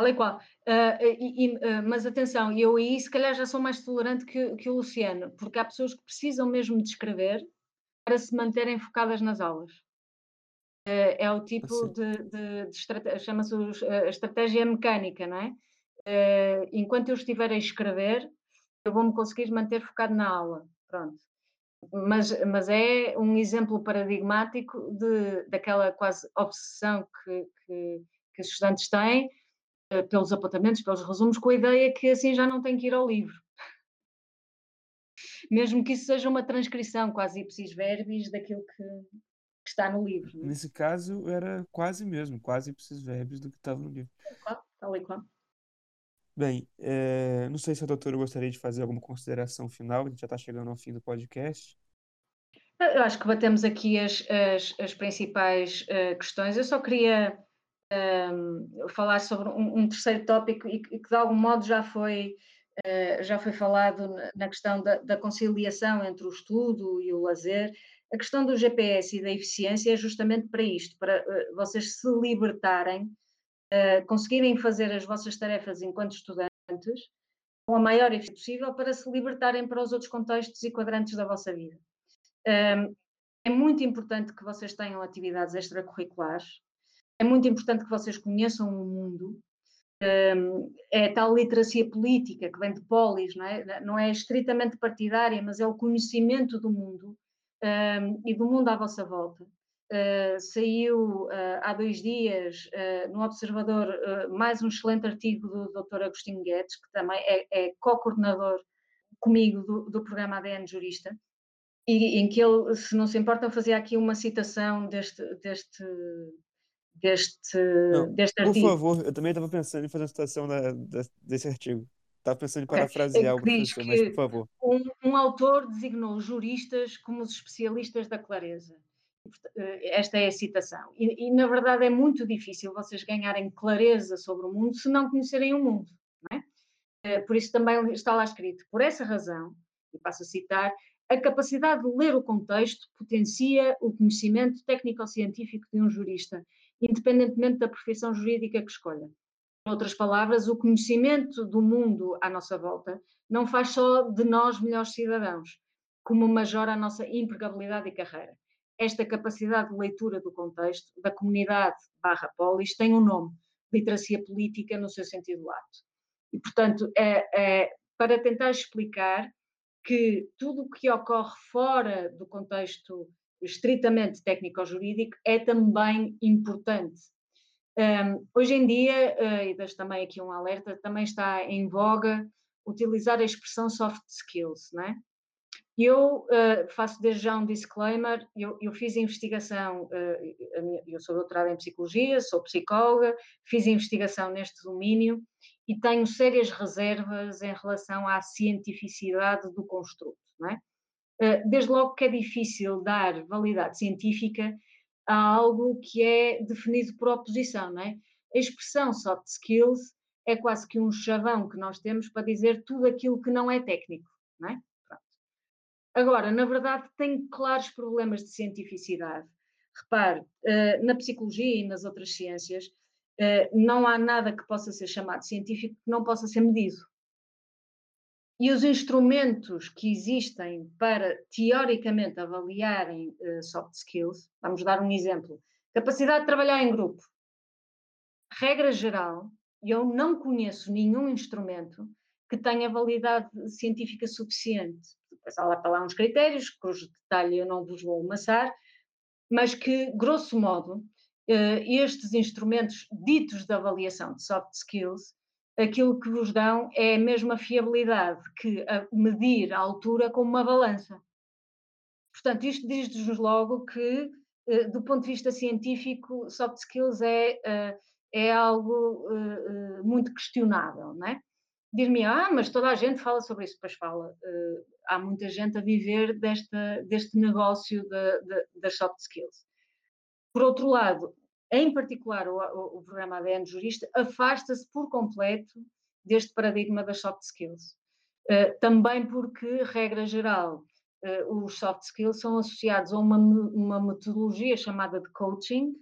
Olha qual. Uh, e, e, uh, mas atenção, eu aí se calhar já sou mais tolerante que, que o Luciano, porque há pessoas que precisam mesmo de escrever para se manterem focadas nas aulas. Uh, é o tipo de, de, de estratégia, chama-se os, uh, estratégia mecânica, não é? Uh, enquanto eu estiver a escrever, eu vou-me conseguir manter focado na aula. Pronto. Mas, mas é um exemplo paradigmático de, daquela quase obsessão que, que, que os estudantes têm pelos apontamentos, pelos resumos, com a ideia que assim já não tem que ir ao livro. Mesmo que isso seja uma transcrição, quase ipsis verbis, daquilo que, que está no livro. Né? Nesse caso, era quase mesmo, quase ipsis verbis do que estava no livro. Claro, tal e qual. Bem, é, não sei se a doutora gostaria de fazer alguma consideração final, a gente já está chegando ao fim do podcast. Eu acho que batemos aqui as, as, as principais uh, questões. Eu só queria... Um, falar sobre um, um terceiro tópico e que, que de algum modo já foi, uh, já foi falado na questão da, da conciliação entre o estudo e o lazer. A questão do G P S e da eficiência é justamente para isto, para uh, vocês se libertarem, uh, conseguirem fazer as vossas tarefas enquanto estudantes com a maior eficiência possível, para se libertarem para os outros contextos e quadrantes da vossa vida. Um, é muito importante que vocês tenham atividades extracurriculares. É muito importante que vocês conheçam o mundo. É a tal literacia política que vem de polis, não é? Não é estritamente partidária, mas é o conhecimento do mundo e do mundo à vossa volta. Saiu há dois dias no Observador mais um excelente artigo do doutor Agostinho Guedes, que também é, é co-coordenador comigo do, do programa A D N Jurista, e em que ele, se não se importa, fazia aqui uma citação deste... deste Deste, não, deste artigo. Por favor, eu também estava pensando em fazer a citação da, da, desse artigo. Estava pensando em parafrasear algo, professor, mas por favor. Um, um autor designou juristas como os especialistas da clareza. Esta é a citação. E, e na verdade é muito difícil vocês ganharem clareza sobre o mundo se não conhecerem o mundo. Não é? Por isso também está lá escrito. Por essa razão, e passo a citar, a capacidade de ler o contexto potencia o conhecimento técnico-científico de um jurista, independentemente da profissão jurídica que escolha. Em outras palavras, o conhecimento do mundo à nossa volta não faz só de nós melhores cidadãos, como majora a nossa empregabilidade e carreira. Esta capacidade de leitura do contexto, da comunidade barra polis, tem um nome, literacia política no seu sentido lato. E, portanto, é, é, para tentar explicar que tudo o que ocorre fora do contexto estritamente técnico-jurídico é também importante. Um, hoje em dia, uh, e deixo também aqui um alerta, também está em voga utilizar a expressão soft skills, não é? Eu uh, faço desde já um disclaimer, eu, eu fiz investigação, uh, a minha, eu sou doutorada em psicologia, sou psicóloga, fiz investigação neste domínio e tenho sérias reservas em relação à cientificidade do construto, não é? Uh, desde logo que é difícil dar validade científica a algo que é definido por oposição, não é? A expressão soft skills é quase que um chavão que nós temos para dizer tudo aquilo que não é técnico, não é? Agora, na verdade, tem claros problemas de cientificidade. Repare, na psicologia e nas outras ciências, não há nada que possa ser chamado científico que não possa ser medido. E os instrumentos que existem para, teoricamente, avaliarem soft skills, vamos dar um exemplo, capacidade de trabalhar em grupo. Regra geral, eu não conheço nenhum instrumento que tenha validade científica suficiente. Há para lá uns critérios, cujo detalhe eu não vos vou amassar, mas que, grosso modo, estes instrumentos ditos de avaliação de soft skills, aquilo que vos dão é a mesma fiabilidade que a medir a altura com uma balança. Portanto, isto diz-nos logo que, do ponto de vista científico, soft skills é, é algo muito questionável, não é? Diz-me, ah, mas toda a gente fala sobre isso, pois fala. Uh, há muita gente a viver desta, deste negócio de, de, das soft skills. Por outro lado, em particular o, o programa A D N Jurista afasta-se por completo deste paradigma das soft skills. Uh, também porque, regra geral, uh, os soft skills são associados a uma, uma metodologia chamada de coaching,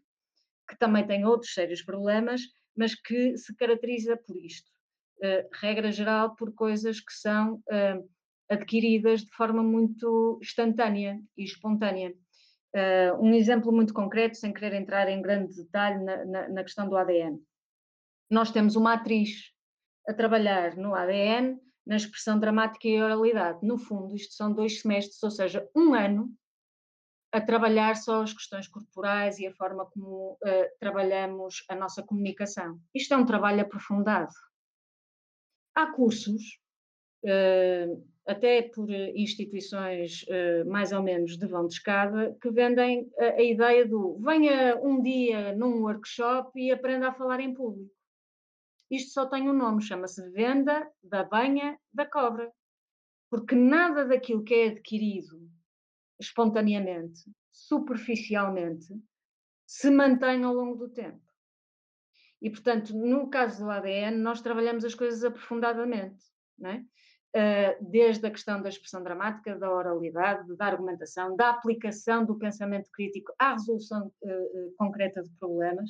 que também tem outros sérios problemas, mas que se caracteriza por isto. Uh, regra geral, por coisas que são uh, adquiridas de forma muito instantânea e espontânea. Uh, um exemplo muito concreto, sem querer entrar em grande detalhe na, na, na questão do A D N. Nós temos uma atriz a trabalhar no A D N, na expressão dramática e oralidade. No fundo, isto são dois semestres, ou seja, um ano, a trabalhar só as questões corporais e a forma como uh, trabalhamos a nossa comunicação. Isto é um trabalho aprofundado. Há cursos, até por instituições mais ou menos de vão de escada, que vendem a ideia do venha um dia num workshop e aprenda a falar em público. Isto só tem um nome, chama-se venda da banha da cobra. Porque nada daquilo que é adquirido espontaneamente, superficialmente, se mantém ao longo do tempo. E, portanto, no caso do A D N, nós trabalhamos as coisas aprofundadamente, não é? Desde a questão da expressão dramática, da oralidade, da argumentação, da aplicação do pensamento crítico à resolução uh, concreta de problemas,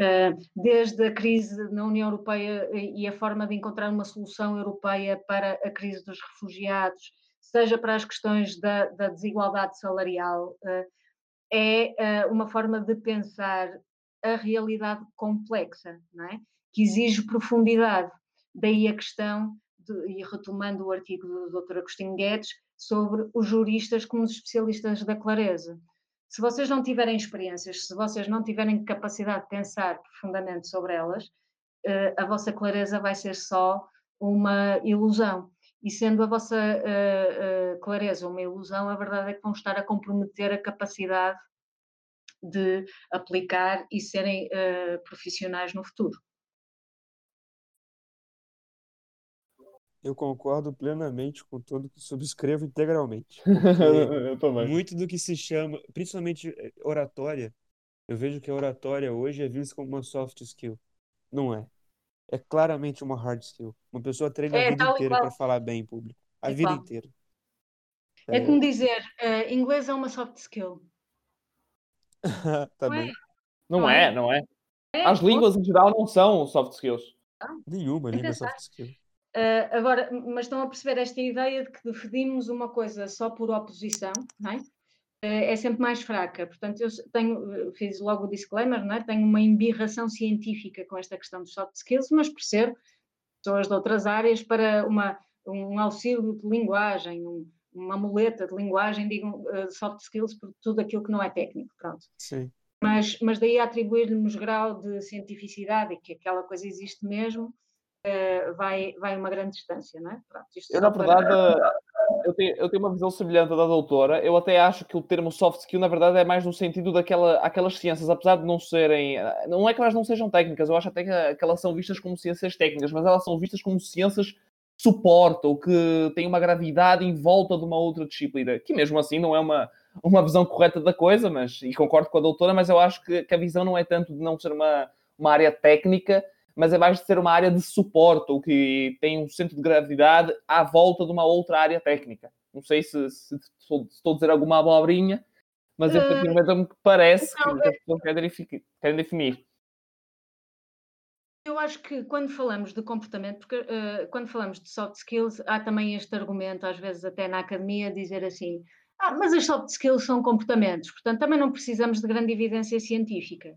uh, desde a crise na União Europeia e a forma de encontrar uma solução europeia para a crise dos refugiados, seja para as questões da, da desigualdade salarial, uh, é uh, uma forma de pensar a realidade complexa, não é? Que exige profundidade. Daí a questão, de, e retomando o artigo do doutor Agostinho Guedes, sobre os juristas como os especialistas da clareza. Se vocês não tiverem experiências, se vocês não tiverem capacidade de pensar profundamente sobre elas, a vossa clareza vai ser só uma ilusão. E sendo a vossa a, a clareza uma ilusão, a verdade é que vão estar a comprometer a capacidade de aplicar e serem uh, profissionais no futuro. Eu concordo plenamente com tudo, que subscrevo integralmente. Eu tô mais. Muito do que se chama, principalmente oratória, eu vejo que a oratória hoje é vista como uma soft skill. Não é. É claramente uma hard skill. Uma pessoa treina é, a vida tá inteira para falar bem em público. A é vida qual. inteira. É, é como dizer, uh, inglês é uma soft skill. Tá bem. Não, não é, é, não é. As línguas em geral não são soft skills. Não. Nenhuma língua é soft skill. Uh, agora, mas estão a perceber esta ideia de que definimos uma coisa só por oposição, não é? Uh, é sempre mais fraca. Portanto, eu tenho, fiz logo o disclaimer, não é? Tenho uma embirração científica com esta questão dos soft skills, mas percebo pessoas de outras áreas para uma, um auxílio de linguagem, um uma muleta de linguagem, digam uh, soft skills por tudo aquilo que não é técnico, pronto. Sim. Mas, mas daí atribuir-lhes grau de cientificidade e que aquela coisa existe mesmo, uh, vai, vai uma grande distância, não é? Pronto, isto eu, na verdade, para... eu tenho, eu tenho uma visão semelhante da doutora. Eu até acho que o termo soft skill, na verdade, é mais no sentido daquela, aquelas ciências, apesar de não serem... Não é que elas não sejam técnicas, eu acho até que, que elas são vistas como ciências técnicas, mas elas são vistas como ciências suporte, ou que têm uma gravidade em volta de uma outra disciplina, que mesmo assim não é uma, uma visão correta da coisa, mas, e concordo com a doutora, mas eu acho que, que a visão não é tanto de não ser uma, uma área técnica, mas é mais de ser uma área de suporte, ou que tem um centro de gravidade à volta de uma outra área técnica. Não sei se, se, se estou a dizer alguma abobrinha, mas uh, eu me parece então, que não querem definir. Eu acho que quando falamos de comportamento, porque uh, quando falamos de soft skills, há também este argumento, às vezes até na academia, dizer assim, ah, mas as soft skills são comportamentos, portanto também não precisamos de grande evidência científica.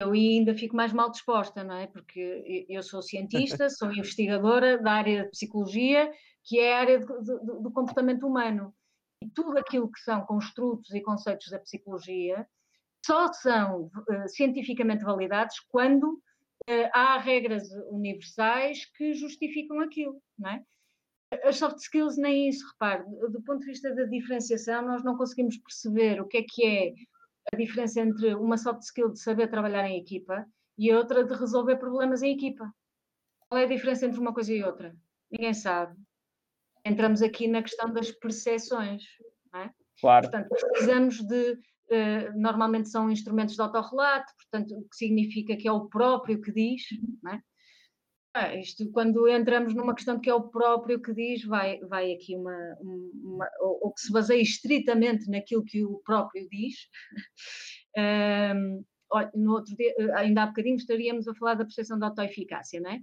Eu ainda fico mais mal disposta, não é? Porque eu sou cientista, sou investigadora da área de psicologia, que é a área de, de, do comportamento humano. E tudo aquilo que são construtos e conceitos da psicologia só são uh, cientificamente validados quando uh, há regras universais que justificam aquilo, não é? As soft skills nem isso, repare. Do ponto de vista da diferenciação, nós não conseguimos perceber o que é que é a diferença entre uma soft skill de saber trabalhar em equipa e a outra de resolver problemas em equipa. Qual é a diferença entre uma coisa e outra? Ninguém sabe. Entramos aqui na questão das percepções, não é? Claro. Portanto, precisamos de... Eh, normalmente são instrumentos de autorrelato, portanto, o que significa que é o próprio que diz, não é? Ah, isto, quando entramos numa questão que é o próprio que diz, vai, vai aqui uma, uma, uma... ou que se baseia estritamente naquilo que o próprio diz. um, olha, no outro dia, ainda há bocadinho estaríamos a falar da percepção de autoeficácia, não é?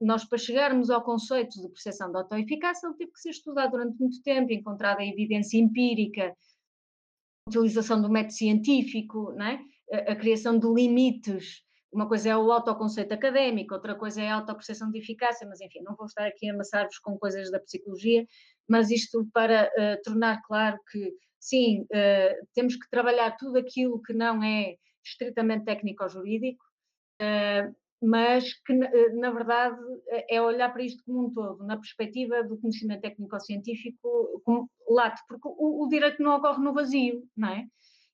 Nós, para chegarmos ao conceito de percepção de autoeficácia, ele teve que ser estudado durante muito tempo, encontrada a evidência empírica, a utilização do método científico, não é? a, a criação de limites. Uma coisa é o autoconceito académico, outra coisa é a autoperceção de eficácia, mas enfim, não vou estar aqui a amassar-vos com coisas da psicologia, mas isto para uh, tornar claro que, sim, uh, temos que trabalhar tudo aquilo que não é estritamente técnico-jurídico, uh, mas que, uh, na verdade, é olhar para isto como um todo, na perspectiva do conhecimento técnico-científico como lato, porque o, o direito não ocorre no vazio, não é?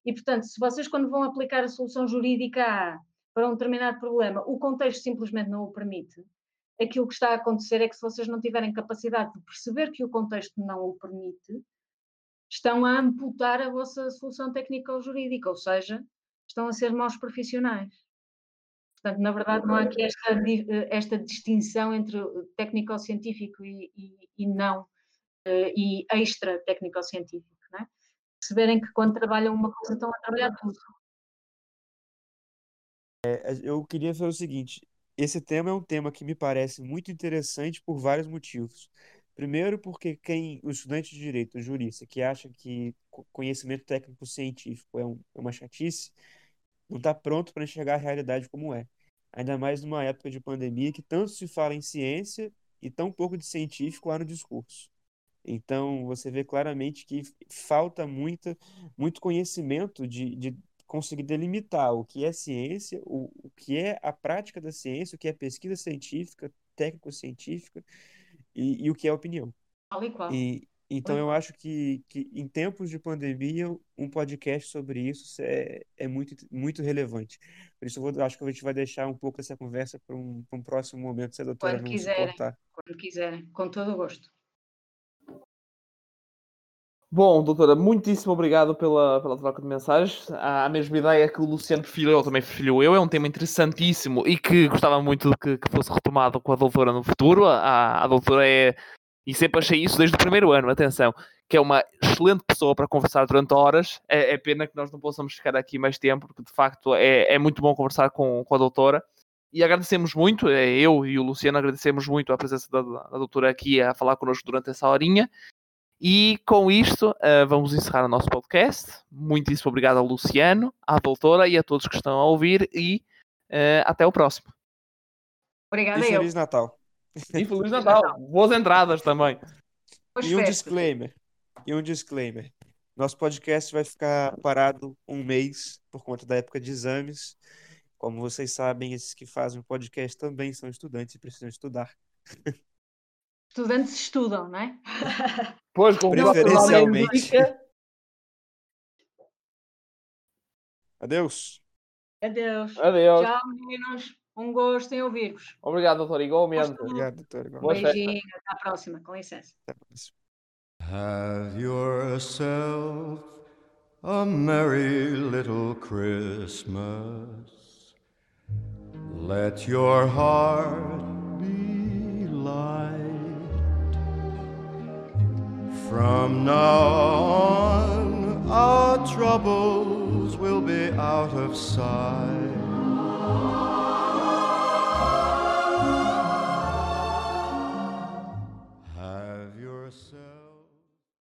E, portanto, se vocês, quando vão aplicar a solução jurídica a para um determinado problema, o contexto simplesmente não o permite. Aquilo que está a acontecer é que, se vocês não tiverem capacidade de perceber que o contexto não o permite, estão a amputar a vossa solução técnico-jurídica, ou seja, estão a ser maus profissionais. Portanto, na verdade, não há aqui esta, esta distinção entre técnico-científico e, e, e não, e extra-técnico-científico, não é? Perceberem que, quando trabalham uma coisa, estão a trabalhar tudo. É, eu queria fazer o seguinte, esse tema é um tema que me parece muito interessante por vários motivos. Primeiro, porque quem, o estudante de direito, o jurista, que acha que conhecimento técnico-científico é, um, é uma chatice, não está pronto para enxergar a realidade como é. Ainda mais numa época de pandemia que tanto se fala em ciência e tão pouco de científico há no discurso. Então, você vê claramente que falta muita, muito conhecimento de... de conseguir delimitar o que é ciência, o, o que é a prática da ciência, o que é pesquisa científica, técnico-científica e, e o que é opinião. E, então eu acho que, que em tempos de pandemia um podcast sobre isso é, é muito, muito relevante. Por isso eu vou, acho que a gente vai deixar um pouco essa conversa para um, para um próximo momento, se a doutora não suportar. Quando quiserem, com todo o gosto. Bom, doutora, muitíssimo obrigado pela, pela troca de mensagens. A mesma ideia que o Luciano preferiu, eu também prefiro eu. É um tema interessantíssimo e que gostava muito que, que fosse retomado com a doutora no futuro. A, a doutora é, e sempre achei isso desde o primeiro ano, atenção, que é uma excelente pessoa para conversar durante horas. É, é pena que nós não possamos ficar aqui mais tempo, porque de facto é, é muito bom conversar com, com a doutora. E agradecemos muito, eu e o Luciano agradecemos muito a presença da, da doutora aqui a falar connosco durante essa horinha. E com isto, uh, vamos encerrar o nosso podcast. Muitíssimo obrigado ao Luciano, à doutora e a todos que estão a ouvir. E uh, até o próximo. Obrigada, e Feliz eu. Natal. E Feliz Natal. Boas entradas também. Boas e um festas. disclaimer. E um disclaimer. Nosso podcast vai ficar parado um mês por conta da época de exames. Como vocês sabem, esses que fazem o podcast também são estudantes e precisam estudar. estudantes estudam, não é? Pois, com preferencialmente. Adeus. Adeus. Adeus. Tchau, meninos. Um gosto em ouvir-vos. Obrigado, doutor. Igualmente. Obrigado, doutor. Igualmente. Beijinho. Até à próxima. Com licença. Até a próxima. Have yourself a merry little Christmas. Let your heart be light. From now on, our troubles will be out of sight.